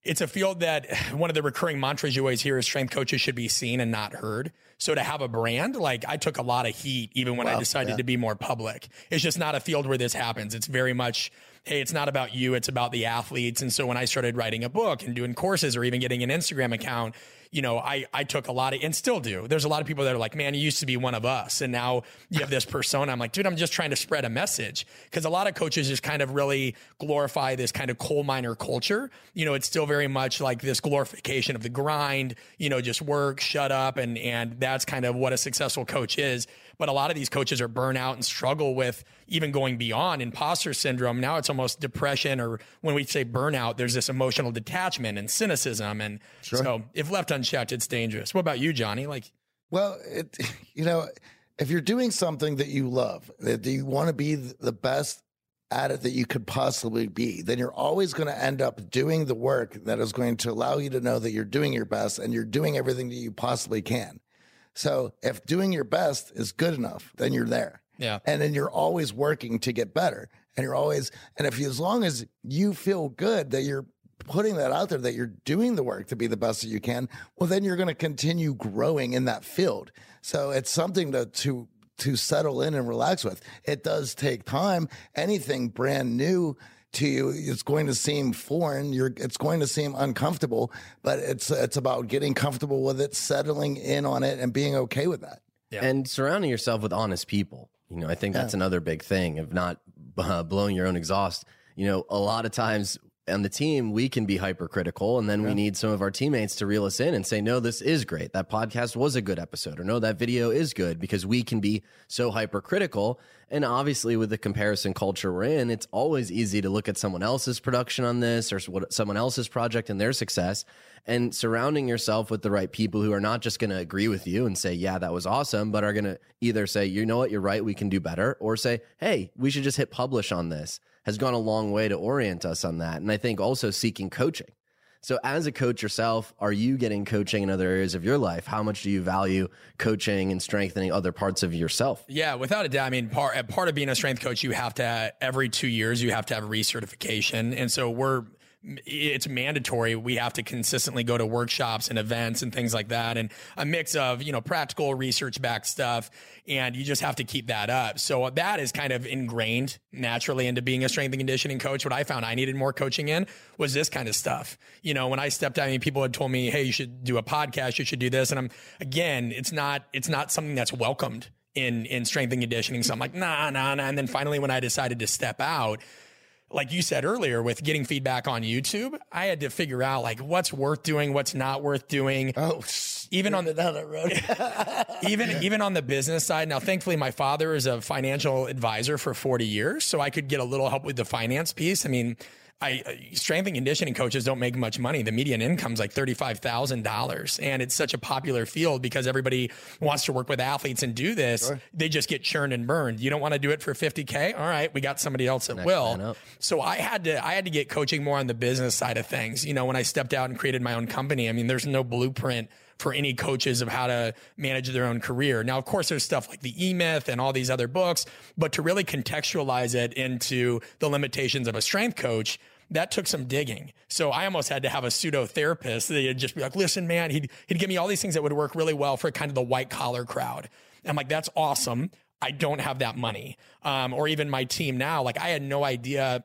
it's a field that one of the recurring mantras you always hear is strength coaches should be seen and not heard. So to have a brand, like I took a lot of heat, even when wow, I decided yeah. to be more public. It's just not a field where this happens. It's very much, hey, it's not about you. It's about the athletes. And so when I started writing a book and doing courses or even getting an Instagram account, you know, I, I took a lot of, and still do. There's a lot of people that are like, man, you used to be one of us. And now you have this persona. I'm like, dude, I'm just trying to spread a message. Cause a lot of coaches just kind of really glorify this kind of coal miner culture. You know, it's still very much like this glorification of the grind, you know, just work, shut up. And, and that's kind of what a successful coach is. But a lot of these coaches are burnout and struggle with even going beyond imposter syndrome. Now it's almost depression, or when we say burnout, there's this emotional detachment and cynicism. And sure. so if left unchecked, it's dangerous. What about you, Johnny? Like, well, it, you know, if you're doing something that you love, that you want to be the best at it that you could possibly be, then you're always going to end up doing the work that is going to allow you to know that you're doing your best and you're doing everything that you possibly can. So if doing your best is good enough, then you're there. Yeah. And then you're always working to get better. And you're always, and if you, as long as you feel good that you're putting that out there, that you're doing the work to be the best that you can, well, then you're going to continue growing in that field. So it's something to, to, to settle in and relax with. It does take time. Anything brand new to you, it's going to seem foreign. You're, it's going to seem uncomfortable, but it's, it's about getting comfortable with it, settling in on it and being okay with that. Yeah. And surrounding yourself with honest people. You know, I think yeah. that's another big thing of not uh, blowing your own exhaust. You know, a lot of times on the team, we can be hypercritical, and then yeah. we need some of our teammates to reel us in and say, no, this is great. That podcast was a good episode, or no, that video is good, because we can be so hypercritical. And obviously with the comparison culture we're in, it's always easy to look at someone else's production on this or what someone else's project and their success, and surrounding yourself with the right people who are not just going to agree with you and say, yeah, that was awesome, but are going to either say, you know what, you're right, we can do better, or say, hey, we should just hit publish on this, has gone a long way to orient us on that. And I think also seeking coaching. So as a coach yourself, are you getting coaching in other areas of your life? How much do you value coaching and strengthening other parts of yourself? Yeah, without a doubt. I mean, part, part of being a strength coach, you have to, every two years, you have to have recertification. And so we're, it's mandatory. We have to consistently go to workshops and events and things like that. And a mix of, you know, practical research backed stuff. And you just have to keep that up. So that is kind of ingrained naturally into being a strength and conditioning coach. What I found I needed more coaching in was this kind of stuff. You know, when I stepped out, I mean, people had told me, hey, you should do a podcast, you should do this. And I'm, again, it's not, it's not something that's welcomed in, in strength and conditioning. So I'm like, nah, nah, nah. And then finally, when I decided to step out, like you said earlier, with getting feedback on YouTube, I had to figure out like what's worth doing, what's not worth doing. Oh, even on the down that road, even yeah. even on the business side. Now, thankfully, my father is a financial advisor for forty years, so I could get a little help with the finance piece. I mean, I strength and conditioning coaches don't make much money. The median income's like thirty-five thousand dollars. And it's such a popular field because everybody wants to work with athletes and do this. Sure. They just get churned and burned. You don't want to do it for fifty K? All right, we got somebody else that Next will. So I had to, I had to get coaching more on the business side of things. You know, when I stepped out and created my own company, I mean, there's no blueprint for any coaches of how to manage their own career. Now, of course, there's stuff like the E-Myth and all these other books, but to really contextualize it into the limitations of a strength coach, that took some digging. So I almost had to have a pseudo therapist. They'd just be like, listen, man, he'd, he'd give me all these things that would work really well for kind of the white collar crowd. And I'm like, that's awesome. I don't have that money. Um, or even my team now, like I had no idea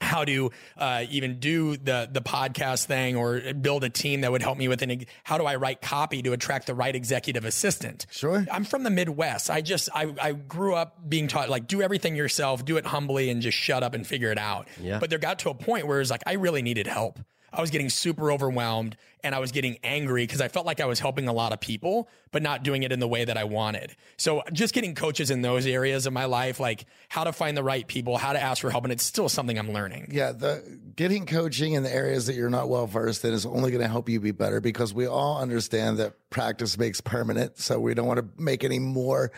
how to uh, even do the the podcast thing or build a team that would help me with an, how do I write copy to attract the right executive assistant? Sure. I'm from the Midwest. I just, I, I grew up being taught like, do everything yourself, do it humbly and just shut up and figure it out. Yeah. But there got to a point where it was like, I really needed help. I was getting super overwhelmed and I was getting angry because I felt like I was helping a lot of people, but not doing it in the way that I wanted. So just getting coaches in those areas of my life, like how to find the right people, how to ask for help. And it's still something I'm learning. Yeah. The getting coaching in the areas that you're not well versed in is only going to help you be better, because we all understand that practice makes permanent. So we don't want to make any more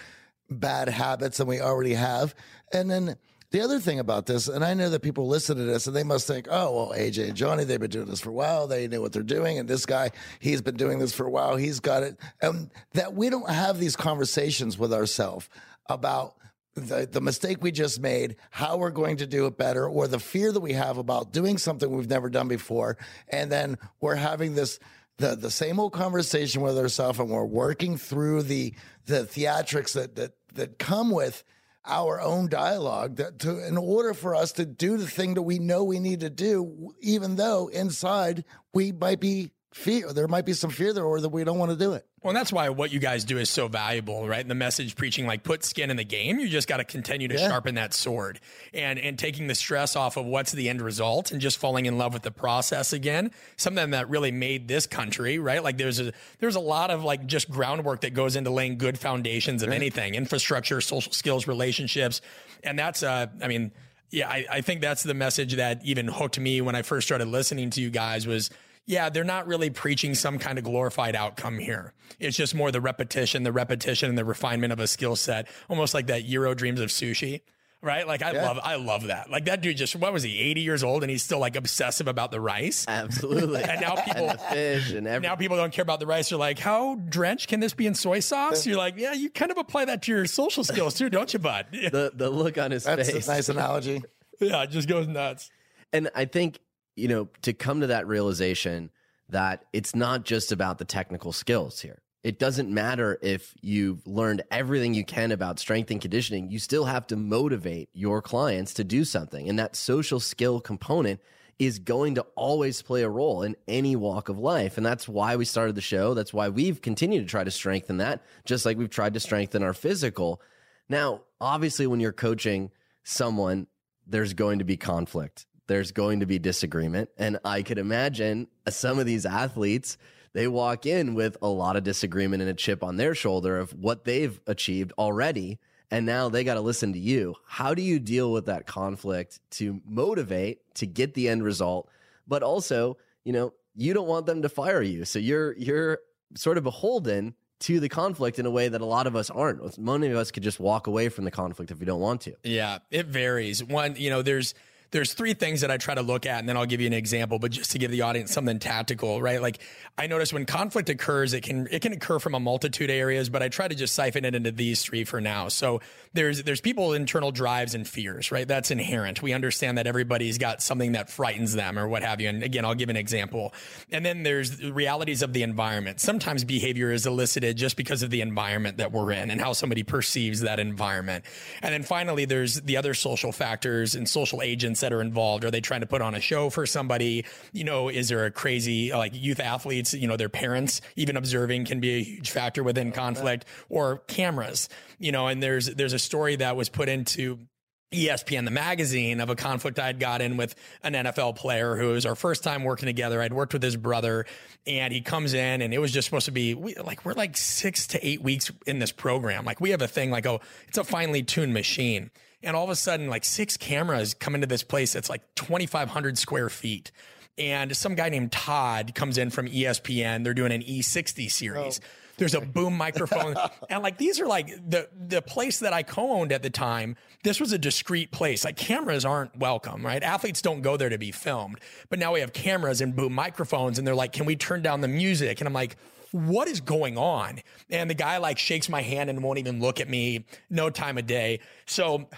bad habits than we already have. And then the other thing about this, and I know that people listen to this and they must think, oh, well, A J and Johnny, they've been doing this for a while. They knew what they're doing. And this guy, he's been doing this for a while. He's got it. And that we don't have these conversations with ourselves about the, the mistake we just made, how we're going to do it better, or the fear that we have about doing something we've never done before. And then we're having this The, the same old conversation with ourselves, and we're working through the, the theatrics that, that, that come with our own dialogue that to, in order for us to do the thing that we know we need to do, even though inside we might be fear, there might be some fear there, or that we don't want to do it. Well, and that's why what you guys do is so valuable, right? And the message preaching, like put skin in the game. You just got to continue to yeah. sharpen that sword and, and taking the stress off of what's the end result and just falling in love with the process again. Something that really made this country, right? Like there's a, there's a lot of like just groundwork that goes into laying good foundations of right. anything, infrastructure, social skills, relationships. And that's uh, I mean, yeah, I, I think that's the message that even hooked me when I first started listening to you guys was, yeah, they're not really preaching some kind of glorified outcome here. It's just more the repetition, the repetition and the refinement of a skill set, almost like that Euro Dreams of Sushi, right? Like I yeah. love, I love that. Like that dude just, what was he, eighty years old and he's still like obsessive about the rice. Absolutely. And now people, and the fish and everything. Now people don't care about the rice. They're like, how drenched can this be in soy sauce? You're like, yeah, you kind of apply that to your social skills too, don't you, bud? The the look on his That's face. That's a nice analogy. Yeah, it just goes nuts. And I think, you know, to come to that realization that it's not just about the technical skills here. It doesn't matter if you've learned everything you can about strength and conditioning, you still have to motivate your clients to do something. And that social skill component is going to always play a role in any walk of life. And that's why we started the show. That's why we've continued to try to strengthen that, just like we've tried to strengthen our physical. Now, obviously, when you're coaching someone, there's going to be conflict. There's going to be disagreement. And I could imagine some of these athletes, they walk in with a lot of disagreement and a chip on their shoulder of what they've achieved already. And now they got to listen to you. How do you deal with that conflict to motivate, to get the end result? But also, you know, you don't want them to fire you. So you're, you're sort of beholden to the conflict in a way that a lot of us aren't. Many of us could just walk away from the conflict if we don't want to. Yeah, it varies. One, you know, there's, There's three things that I try to look at, and then I'll give you an example, but just to give the audience something tactical, right? Like I notice when conflict occurs, it can, it can occur from a multitude of areas, but I try to just siphon it into these three for now. So there's, there's people internal drives and fears, right? That's inherent. We understand that everybody's got something that frightens them or what have you. And again, I'll give an example. And then there's the realities of the environment. Sometimes behavior is elicited just because of the environment that we're in and how somebody perceives that environment. And then finally, there's the other social factors and social agents that are involved. Are they trying to put on a show for somebody? You know, is there a crazy, like youth athletes, you know, their parents even observing can be a huge factor within conflict, or cameras, you know, and there's, there's a story that was put into E S P N, the magazine, of a conflict I'd got in with an N F L player who was our first time working together. I'd worked with his brother, and he comes in, and it was just supposed to be we, like, we're like six to eight weeks in this program. Like we have a thing like, oh, it's a finely tuned machine. And all of a sudden, like six cameras come into this place that's like twenty-five hundred square feet. And some guy named Todd comes in from E S P N. They're doing an E sixty series. Oh. There's a boom microphone. And like, these are like the, the place that I co-owned at the time. This was a discreet place. Like cameras aren't welcome, right? Athletes don't go there to be filmed, but now we have cameras and boom microphones. And they're like, can we turn down the music? And I'm like, what is going on? And the guy like shakes my hand and won't even look at me. No time of day. So,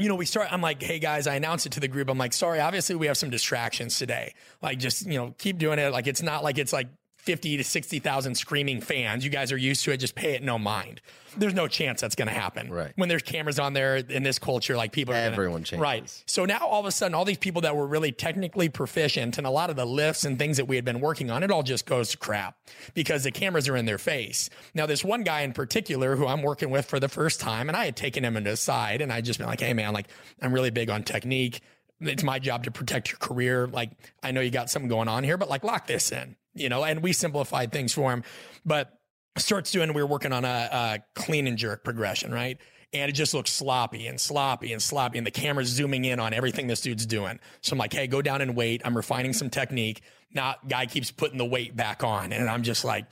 you know, we start, I'm like, hey guys, I announced it to the group. I'm like, sorry, obviously we have some distractions today. Like just, you know, keep doing it. Like, it's not like it's like fifty to sixty thousand screaming fans. You guys are used to it. Just pay it no mind. There's no chance that's going to happen. Right. When there's cameras on there in this culture, like people are everyone gonna, changes. Right. So now all of a sudden, all these people that were really technically proficient and a lot of the lifts and things that we had been working on, it all just goes to crap because the cameras are in their face. Now, this one guy in particular who I'm working with for the first time, and I had taken him aside and I just been like, hey man, like I'm really big on technique. It's my job to protect your career. Like, I know you got something going on here, but like lock this in, you know, and we simplified things for him, but starts doing, we were working on a, a clean and jerk progression. Right. And it just looks sloppy and sloppy and sloppy. And the camera's zooming in on everything this dude's doing. So I'm like, hey, go down and wait. I'm refining some technique. Now guy keeps putting the weight back on. And I'm just like,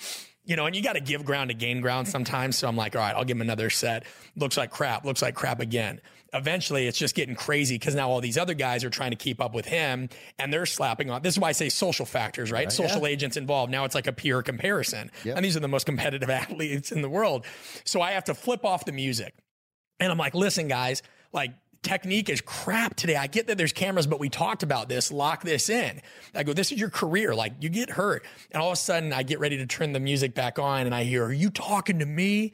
you know, and you got to give ground to gain ground sometimes. So I'm like, all right, I'll give him another set. Looks like crap. Looks like crap again. Eventually it's just getting crazy because now all these other guys are trying to keep up with him and they're slapping on. This is why I say social factors, right? right social yeah. agents involved. Now it's like a peer comparison. Yep. And these are the most competitive athletes in the world. So I have to flip off the music and I'm like, listen, guys, like, technique is crap today. I get that there's cameras, but we talked about this. Lock this in. I go, this is your career. Like you get hurt. And all of a sudden I get ready to turn the music back on and I hear, are you talking to me?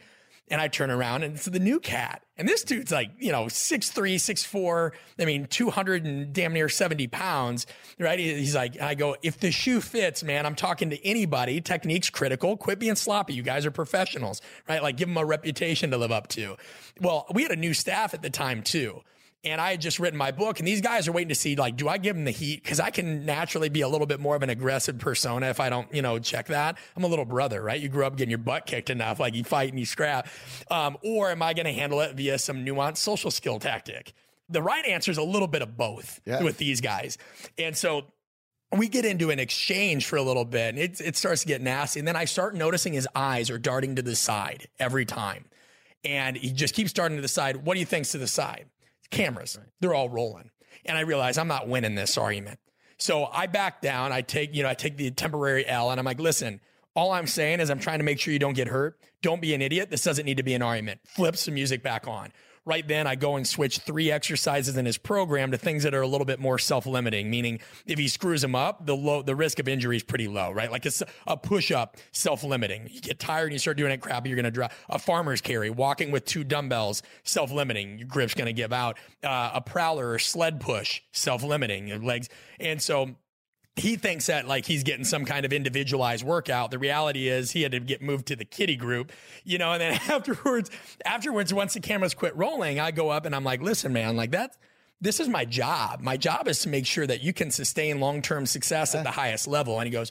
And I turn around and it's the new cat. And this dude's like, you know, six three, six four, I mean, two hundred and damn near seventy pounds, right? He's like, I go, if the shoe fits, man, I'm talking to anybody. Technique's critical. Quit being sloppy. You guys are professionals, right? Like give them a reputation to live up to. Well, we had a new staff at the time too. And I had just written my book and these guys are waiting to see, like, do I give them the heat? Cause I can naturally be a little bit more of an aggressive persona if I don't, you know, check that. I'm a little brother, right? You grew up getting your butt kicked enough. Like you fight and you scrap. Um, or am I going to handle it via some nuanced social skill tactic? The right answer is a little bit of both yeah. with these guys. And so we get into an exchange for a little bit and it, it starts to get nasty. And then I start noticing his eyes are darting to the side every time. And he just keeps darting to the side. What do you think's to the side? Cameras, they're all rolling. And I realize I'm not winning this argument. So I back down. I take, you know, I take the temporary L and I'm like, listen, all I'm saying is I'm trying to make sure you don't get hurt. Don't be an idiot. This doesn't need to be an argument. Flip some music back on. Right then I go and switch three exercises in his program to things that are a little bit more self-limiting, meaning if he screws them up, the low, the risk of injury is pretty low, right? Like it's a push-up, self-limiting. You get tired and you start doing it crappy, you're going to drop. A farmer's carry, walking with two dumbbells, self-limiting. Your grip's going to give out. Uh, a prowler or sled push, self-limiting. Your legs. And so he thinks that like he's getting some kind of individualized workout. The reality is he had to get moved to the kiddie group, you know, and then afterwards, afterwards, once the cameras quit rolling, I go up and I'm like, listen, man, like that's, this is my job. My job is to make sure that you can sustain long-term success at the highest level. And he goes,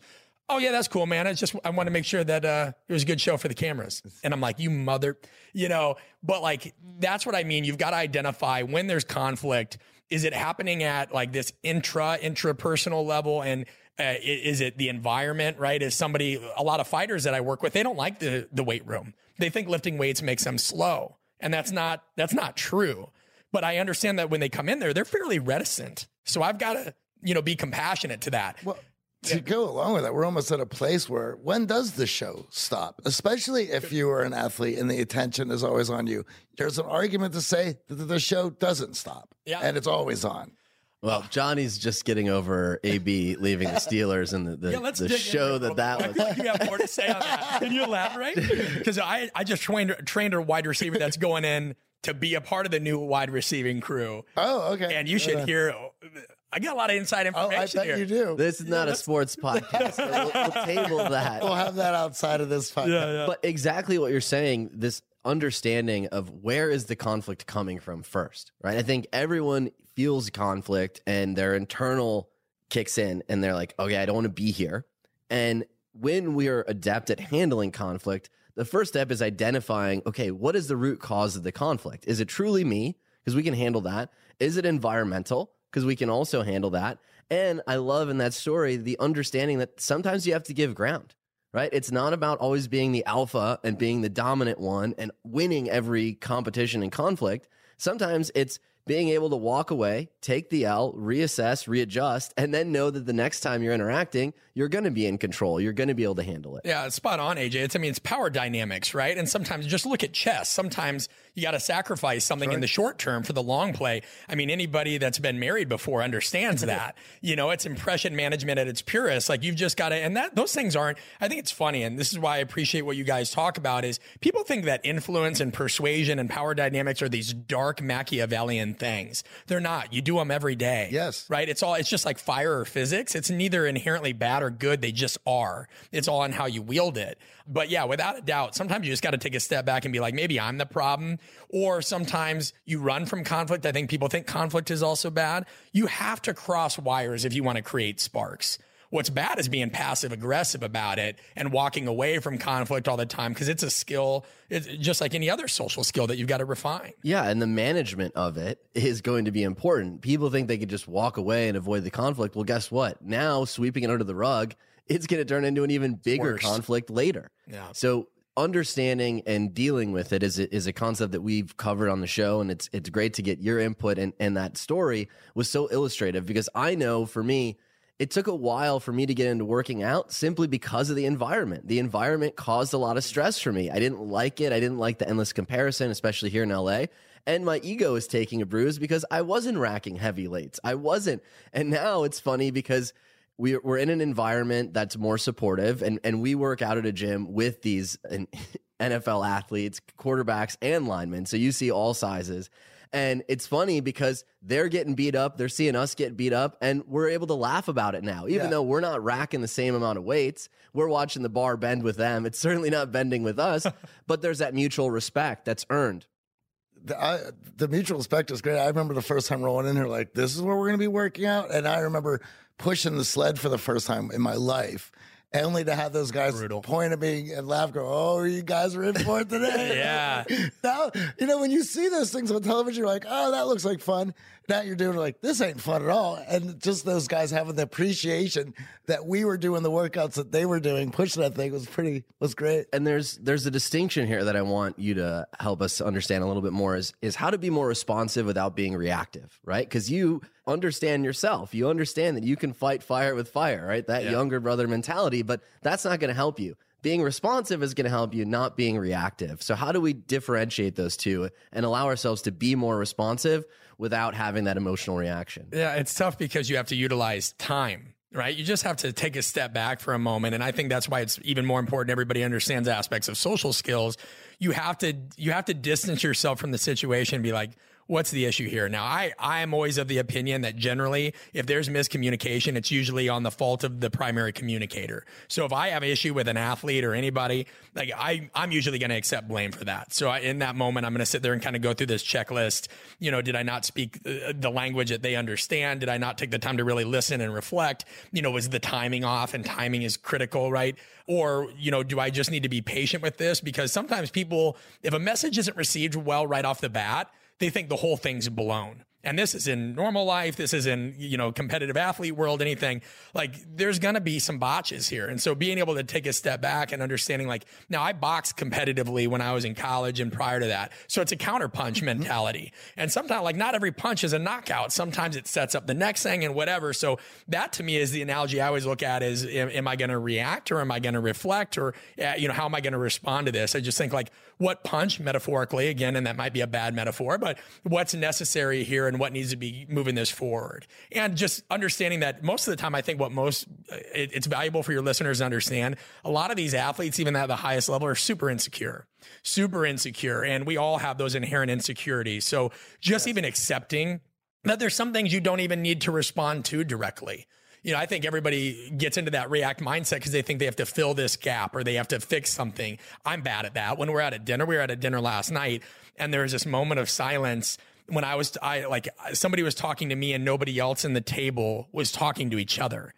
oh yeah, that's cool, man. I just, I want to make sure that, uh, it was a good show for the cameras. And I'm like, you mother, you know, but like, that's what I mean. You've got to identify when there's conflict. Is it happening at like this intra intrapersonal level? And, uh, is it the environment, right? Is somebody, a lot of fighters that I work with, they don't like the, the weight room. They think lifting weights makes them slow. And that's not, that's not true. But I understand that when they come in there, they're fairly reticent. So I've got to, you know, be compassionate to that. Well, to yeah. go along with that, we're almost at a place where when does the show stop? Especially if you are an athlete and the attention is always on you. There's an argument to say that the show doesn't stop yeah. and it's always on. Well, Johnny's just getting over A B leaving the Steelers and the, the, yeah, the show that that was. I feel like you have more to say on that. Can you elaborate? Because I, I just trained, trained a wide receiver that's going in to be a part of the new wide receiving crew. Oh, okay. And you should hear... I got a lot of inside information. Oh, I bet here. You do. This is yeah, not a sports podcast. We'll, we'll table that. We'll have that outside of this podcast. Yeah, yeah. But exactly what you're saying, this understanding of where is the conflict coming from first, right? I think everyone feels conflict and their internal kicks in and they're like, okay, I don't want to be here. And when we are adept at handling conflict, the first step is identifying, okay, what is the root cause of the conflict? Is it truly me? Because we can handle that. Is it environmental? Because we can also handle that. And I love in that story, the understanding that sometimes you have to give ground, right? It's not about always being the alpha and being the dominant one and winning every competition and conflict. Sometimes it's being able to walk away, take the L, reassess, readjust, and then know that the next time you're interacting, you're going to be in control. You're going to be able to handle it. Yeah, it's spot on, A J. It's, I mean, it's power dynamics, right? And sometimes just look at chess. Sometimes you got to sacrifice something right. in the short term for the long play. I mean, anybody that's been married before understands that. You know, it's impression management at its purest. Like you've just got to, and that those things aren't, I think it's funny. And this is why I appreciate what you guys talk about is people think that influence and persuasion and power dynamics are these dark Machiavellian things. They're not. You do them every day. Yes. Right. It's all, it's just like fire or physics. It's neither inherently bad or good. They just are. It's all on how you wield it. But yeah, without a doubt, sometimes you just got to take a step back and be like, maybe I'm the problem. Or sometimes you run from conflict. I think people think conflict is also bad. You have to cross wires if you want to create sparks. What's bad is being passive aggressive about it and walking away from conflict all the time. Cause it's a skill. It's just like any other social skill that you've got to refine. Yeah. And the management of it is going to be important. People think they could just walk away and avoid the conflict. Well, guess what? Now sweeping it under the rug, it's going to turn into an even bigger conflict later. Yeah. So understanding and dealing with it is a, is a concept that we've covered on the show. And it's, it's great to get your input. And, and that story was so illustrative because I know for me, it took a while for me to get into working out simply because of the environment. The environment caused a lot of stress for me. I didn't like it. I didn't like the endless comparison, especially here in L A. And my ego is taking a bruise because I wasn't racking heavy weights. I wasn't. And now it's funny because we, we're in an environment that's more supportive. And, and we work out at a gym with these N F L athletes, quarterbacks, and linemen. So you see all sizes. And it's funny because they're getting beat up. They're seeing us get beat up and we're able to laugh about it now. Even yeah. though we're not racking the same amount of weights, we're watching the bar bend with them. It's certainly not bending with us, but there's that mutual respect that's earned. The, I, the mutual respect is great. I remember the first time rolling in here, like, this is where we're going to be working out. And I remember pushing the sled for the first time in my life. Only to have those guys Brutal. point at me and laugh, go, oh, you guys are in for it today. Yeah. Now, you know, when you see those things on television, you're like, oh, that looks like fun. Now you're doing like, this ain't fun at all. And just those guys having the appreciation that we were doing the workouts that they were doing, pushing that thing was pretty, was great. And there's, there's a distinction here that I want you to help us understand a little bit more is, is how to be more responsive without being reactive, right? Because you understand yourself. You understand that you can fight fire with fire, right? That yeah. younger brother mentality, but that's not going to help you. Being responsive is going to help you, not being reactive. So how do we differentiate those two and allow ourselves to be more responsive without having that emotional reaction? Yeah, it's tough because you have to utilize time, right? You just have to take a step back for a moment. And I think that's why it's even more important. Everybody understands aspects of social skills. You have to, you have to distance yourself from the situation and be like, what's the issue here? Now, I, I am always of the opinion that generally, if there's miscommunication, it's usually on the fault of the primary communicator. So if I have an issue with an athlete or anybody, like I, I'm usually going to accept blame for that. So I, in that moment, I'm going to sit there and kind of go through this checklist. You know, did I not speak the language that they understand? Did I not take the time to really listen and reflect? You know, was the timing off? And timing is critical, right? Or, you know, do I just need to be patient with this? Because sometimes people, if a message isn't received well right off the bat, they think the whole thing's blown. And this is in normal life. This is in, you know, competitive athlete world, anything. Like there's going to be some botches here. And so being able to take a step back and understanding, like, now I boxed competitively when I was in college and prior to that. So it's a counterpunch mentality. And sometimes, like, not every punch is a knockout. Sometimes it sets up the next thing and whatever. So that to me is the analogy I always look at is, am, am I going to react or am I going to reflect or, uh, you know, how am I going to respond to this? I just think, like, what punch metaphorically, again, and that might be a bad metaphor, but what's necessary here and what needs to be moving this forward. And just understanding that most of the time, I think what most, it, it's valuable for your listeners to understand, a lot of these athletes, even at the highest level, are super insecure, super insecure. And we all have those inherent insecurities. So just yes. even accepting that there's some things you don't even need to respond to directly. You know, I think everybody gets into that react mindset because they think they have to fill this gap or they have to fix something. I'm bad at that. When we're at a dinner, we were at a dinner last night and there was this moment of silence when I was, I like somebody was talking to me and nobody else in the table was talking to each other.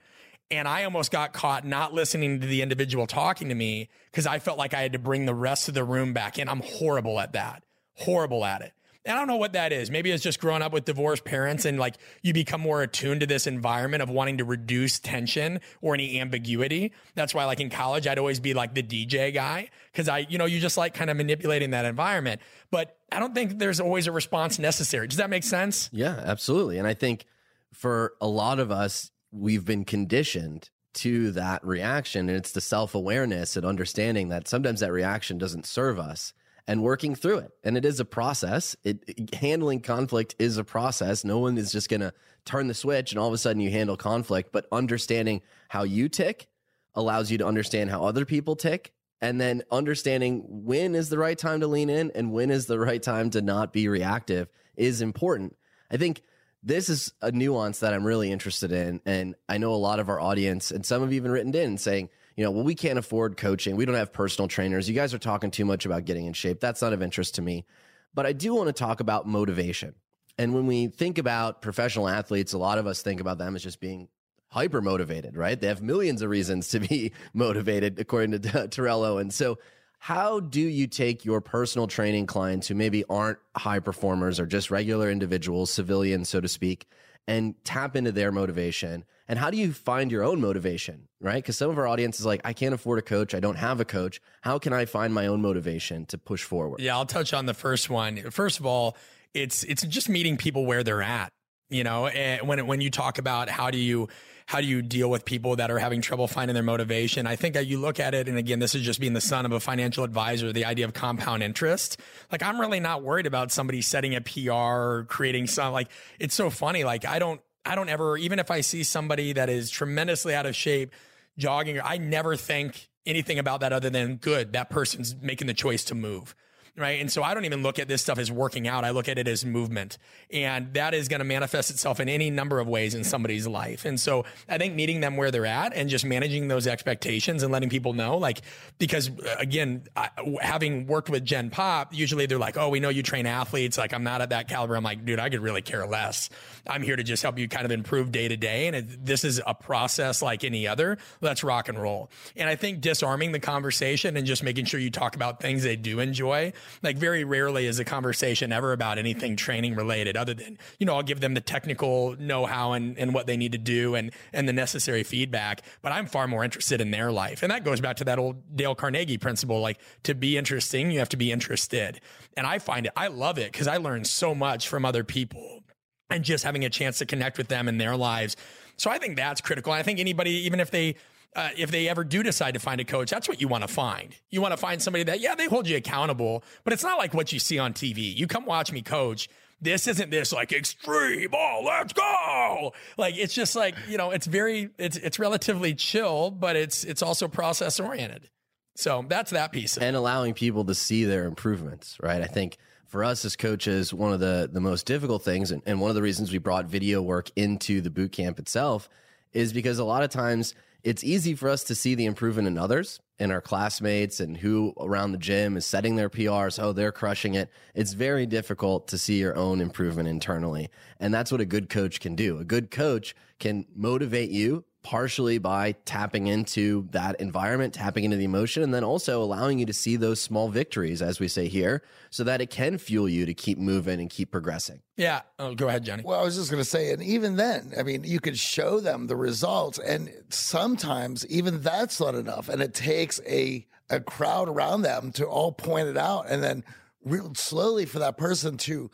And I almost got caught not listening to the individual talking to me because I felt like I had to bring the rest of the room back in. I'm horrible at that, horrible at it. And I don't know what that is. Maybe it's just growing up with divorced parents and like you become more attuned to this environment of wanting to reduce tension or any ambiguity. That's why, like, in college, I'd always be like the D J guy because I, you know, you just like kind of manipulating that environment. But I don't think there's always a response necessary. Does that make sense? Yeah, absolutely. And I think for a lot of us, we've been conditioned to that reaction. And it's the self-awareness and understanding that sometimes that reaction doesn't serve us and working through it. And it is a process. It, it handling conflict is a process. No one is just going to turn the switch and all of a sudden you handle conflict. But understanding how you tick allows you to understand how other people tick. And then understanding when is the right time to lean in and when is the right time to not be reactive is important. I think this is a nuance that I'm really interested in. And I know a lot of our audience, and some have even written in saying, you know, well, we can't afford coaching. We don't have personal trainers. You guys are talking too much about getting in shape. That's not of interest to me. But I do want to talk about motivation. And when we think about professional athletes, a lot of us think about them as just being hyper motivated, right? They have millions of reasons to be motivated, according to Terrell Owen. So how do you take your personal training clients who maybe aren't high performers or just regular individuals, civilians, so to speak, and tap into their motivation? And how do you find your own motivation, right? Because some of our audience is like, I can't afford a coach. I don't have a coach. How can I find my own motivation to push forward? Yeah, I'll touch on the first one. First of all, it's it's just meeting people where they're at. You know, and when, when you talk about how do you, how do you deal with people that are having trouble finding their motivation? I think that you look at it. And again, this is just being the son of a financial advisor, the idea of compound interest. Like, I'm really not worried about somebody setting a P R or creating some, like, it's so funny. Like, I don't, I don't ever, even if I see somebody that is tremendously out of shape jogging, I never think anything about that other than good, that person's making the choice to move. Right. And so I don't even look at this stuff as working out. I look at it as movement. And that is going to manifest itself in any number of ways in somebody's life. And so I think meeting them where they're at and just managing those expectations and letting people know, like, because again, I, having worked with Gen Pop, usually they're like, oh, we know you train athletes. Like, I'm not at that caliber. I'm like, dude, I could really care less. I'm here to just help you kind of improve day to day. And it, this is a process like any other. Let's rock and roll. And I think disarming the conversation and just making sure you talk about things they do enjoy. Like, very rarely is a conversation ever about anything training related other than, you know, I'll give them the technical know-how and, and what they need to do and, and the necessary feedback, but I'm far more interested in their life. And that goes back to that old Dale Carnegie principle, like, to be interesting, you have to be interested. And I find it, I love it because I learn so much from other people and just having a chance to connect with them in their lives. So I think that's critical. I think anybody, even if they, Uh, if they ever do decide to find a coach, that's what you want to find. You want to find somebody that, yeah, they hold you accountable, but it's not like what you see on T V. You come watch me coach. This isn't this like extreme. Oh, let's go. Like, it's just like, you know, it's very, it's, it's relatively chill, but it's, it's also process oriented. So that's that piece. And allowing people to see their improvements, right? I think for us as coaches, one of the, the most difficult things, and, and one of the reasons we brought video work into the boot camp itself, is because a lot of times it's easy for us to see the improvement in others, in our classmates, and who around the gym is setting their P Rs. Oh, they're crushing it. It's very difficult to see your own improvement internally. And that's what a good coach can do. A good coach can motivate you partially by tapping into that environment, tapping into the emotion, and then also allowing you to see those small victories, as we say here, so that it can fuel you to keep moving and keep progressing. Yeah. Oh, go ahead, Johnny. Well, I was just going to say, and even then, I mean, you could show them the results, and sometimes even that's not enough. And it takes a, a crowd around them to all point it out. And then real slowly for that person to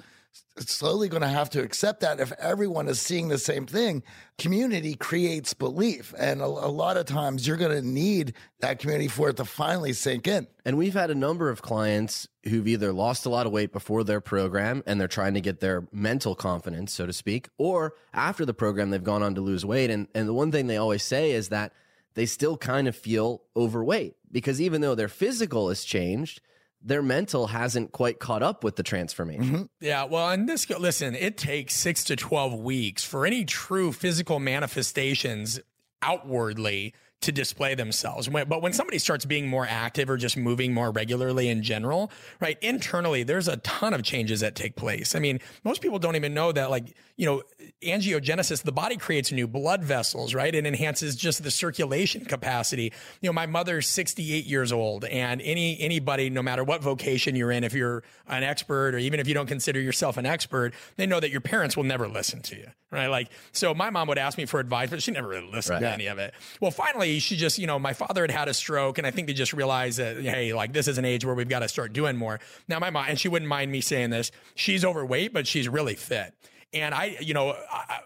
It's slowly going to have to accept that if everyone is seeing the same thing. Community creates belief. And a, a lot of times you're going to need that community for it to finally sink in. And we've had a number of clients who've either lost a lot of weight before their program and they're trying to get their mental confidence, so to speak, or after the program, they've gone on to lose weight. And, and the one thing they always say is that they still kind of feel overweight, because even though their physical has changed, their mental hasn't quite caught up with the transformation. Mm-hmm. Yeah. Well, and this, listen, it takes six to twelve weeks for any true physical manifestations outwardly to display themselves. But when somebody starts being more active or just moving more regularly in general, right, internally, there's a ton of changes that take place. I mean, most people don't even know that, like, you know, angiogenesis, the body creates new blood vessels, right? It enhances just the circulation capacity. You know, my mother's sixty-eight years old, and any anybody, no matter what vocation you're in, if you're an expert, or even if you don't consider yourself an expert, they know that your parents will never listen to you, right? Like, so my mom would ask me for advice, but she never really listened right. to any of it. Well, finally, she just, you know, my father had had a stroke, and I think they just realized that, hey, like, this is an age where we've got to start doing more. Now, my mom, and she wouldn't mind me saying this, she's overweight, but she's really fit. And I, you know, I,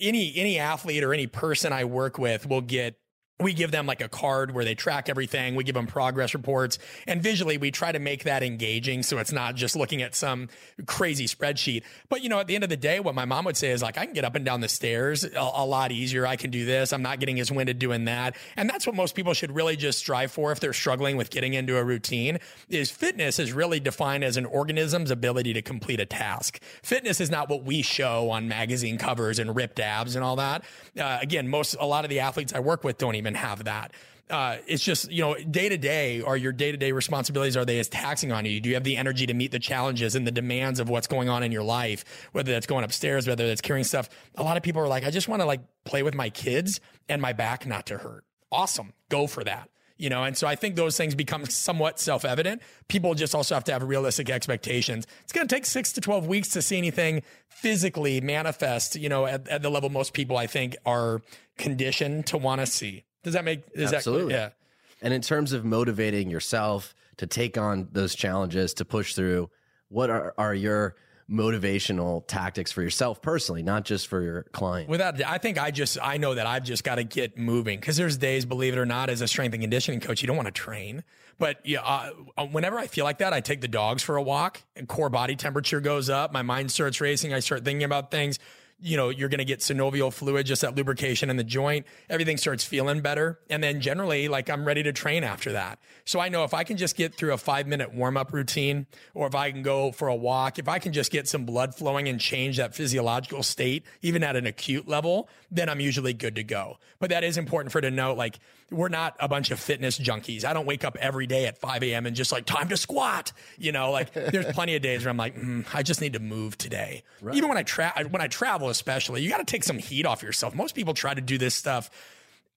any, any athlete or any person I work with will get, we give them like a card where they track everything. We give them progress reports, and visually we try to make that engaging. So it's not just looking at some crazy spreadsheet, but, you know, at the end of the day, what my mom would say is, like, I can get up and down the stairs a, a lot easier. I can do this. I'm not getting as winded doing that. And that's what most people should really just strive for. If they're struggling with getting into a routine, is fitness is really defined as an organism's ability to complete a task. Fitness is not what we show on magazine covers and ripped abs and all that. Uh, again, most, a lot of the athletes I work with don't even and have that. Uh, it's just, you know, day to day, are your day to day responsibilities, are they as taxing on you? Do you have the energy to meet the challenges and the demands of what's going on in your life? Whether that's going upstairs, whether that's carrying stuff. A lot of people are like, I just want to, like, play with my kids and my back not to hurt. Awesome. Go for that. You know, and so I think those things become somewhat self-evident. People just also have to have realistic expectations. It's going to take six to twelve weeks to see anything physically manifest, you know, at, at the level most people, I think, are conditioned to want to see. Does that make, is Absolutely. That, yeah. And in terms of motivating yourself to take on those challenges, to push through, what are, are your motivational tactics for yourself personally, not just for your client? Without, I think I just, I know that I've just got to get moving, because there's days, believe it or not, as a strength and conditioning coach, you don't want to train. But yeah, uh, whenever I feel like that, I take the dogs for a walk, and core body temperature goes up. My mind starts racing. I start thinking about things. You know, you're going to get synovial fluid, just that lubrication in the joint. Everything starts feeling better. And then generally, like, I'm ready to train after that. So I know if I can just get through a five minute warm up routine, or if I can go for a walk, if I can just get some blood flowing and change that physiological state, even at an acute level, then I'm usually good to go. But that is important for to note, like, we're not a bunch of fitness junkies. I don't wake up every day at five a.m. and just like, time to squat. You know, like, there's plenty of days where I'm like, mm, I just need to move today. Right. Even when I tra- when I travel, especially, you got to take some heat off yourself. Most people try to do this stuff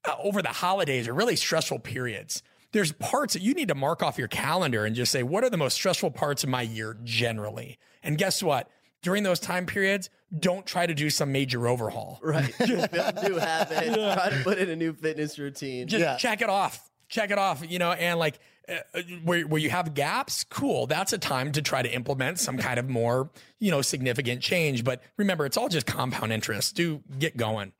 uh, over the holidays or really stressful periods. There's parts that you need to mark off your calendar and just say, what are the most stressful parts of my year generally? And guess what? During those time periods, don't try to do some major overhaul. Right. Just build new habits. Yeah. Try to put in a new fitness routine. Just yeah. check it off. Check it off, you know, and like uh, where, where you have gaps, cool. That's a time to try to implement some kind of more, you know, significant change. But remember, it's all just compound interest. Do get going.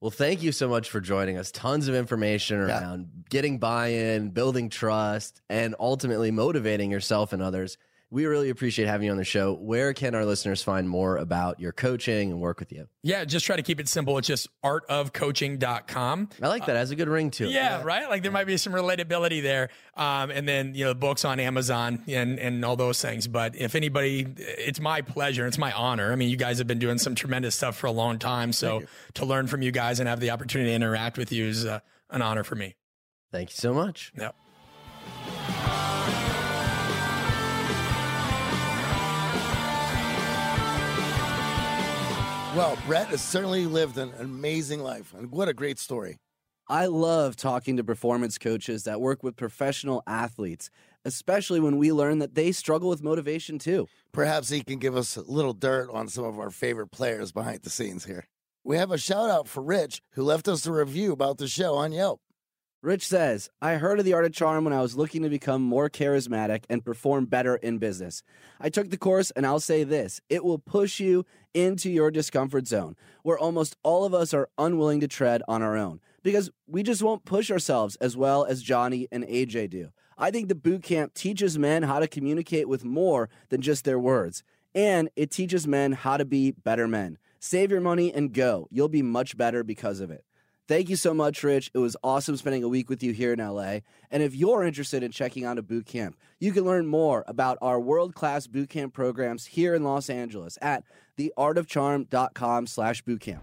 Well, thank you so much for joining us. Tons of information around yeah. getting buy-in, building trust, and ultimately motivating yourself and others. We really appreciate having you on the show. Where can our listeners find more about your coaching and work with you? Yeah, just try to keep it simple. It's just art of coaching dot com. I like that. It has a good ring to it. Yeah, yeah. right? Like there yeah. might be some relatability there. Um, and then, you know, books on Amazon and, and all those things. But if anybody, it's my pleasure. It's my honor. I mean, you guys have been doing some tremendous stuff for a long time. So to learn from you guys and have the opportunity to interact with you is uh, an honor for me. Thank you so much. Yep. Well, Brett has certainly lived an amazing life, and what a great story. I love talking to performance coaches that work with professional athletes, especially when we learn that they struggle with motivation too. Perhaps he can give us a little dirt on some of our favorite players behind the scenes here. We have a shout out for Rich, who left us a review about the show on Yelp. Rich says, I heard of The Art of Charm when I was looking to become more charismatic and perform better in business. I took the course, and I'll say this. It will push you into your discomfort zone, where almost all of us are unwilling to tread on our own, because we just won't push ourselves as well as Johnny and A J do. I think the boot camp teaches men how to communicate with more than just their words, and it teaches men how to be better men. Save your money and go. You'll be much better because of it. Thank you so much, Rich. It was awesome spending a week with you here in L A. And if you're interested in checking out a boot camp, you can learn more about our world-class boot camp programs here in Los Angeles at the art of charm dot com slash boot camp.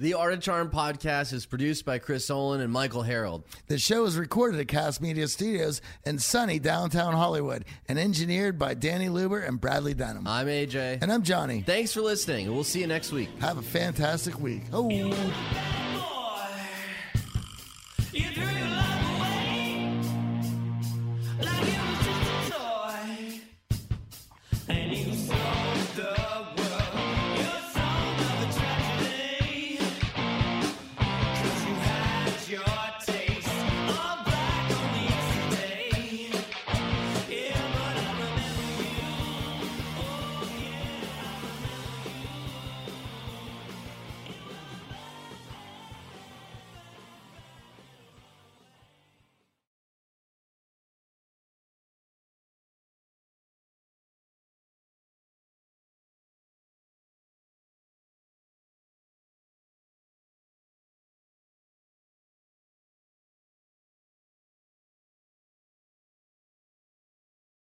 The Art of Charm podcast is produced by Chris Olin and Michael Harold. The show is recorded at Cast Media Studios in sunny downtown Hollywood and engineered by Danny Luber and Bradley Dunham. I'm A J. And I'm Johnny. Thanks for listening. We'll see you next week. Have a fantastic week. Oh.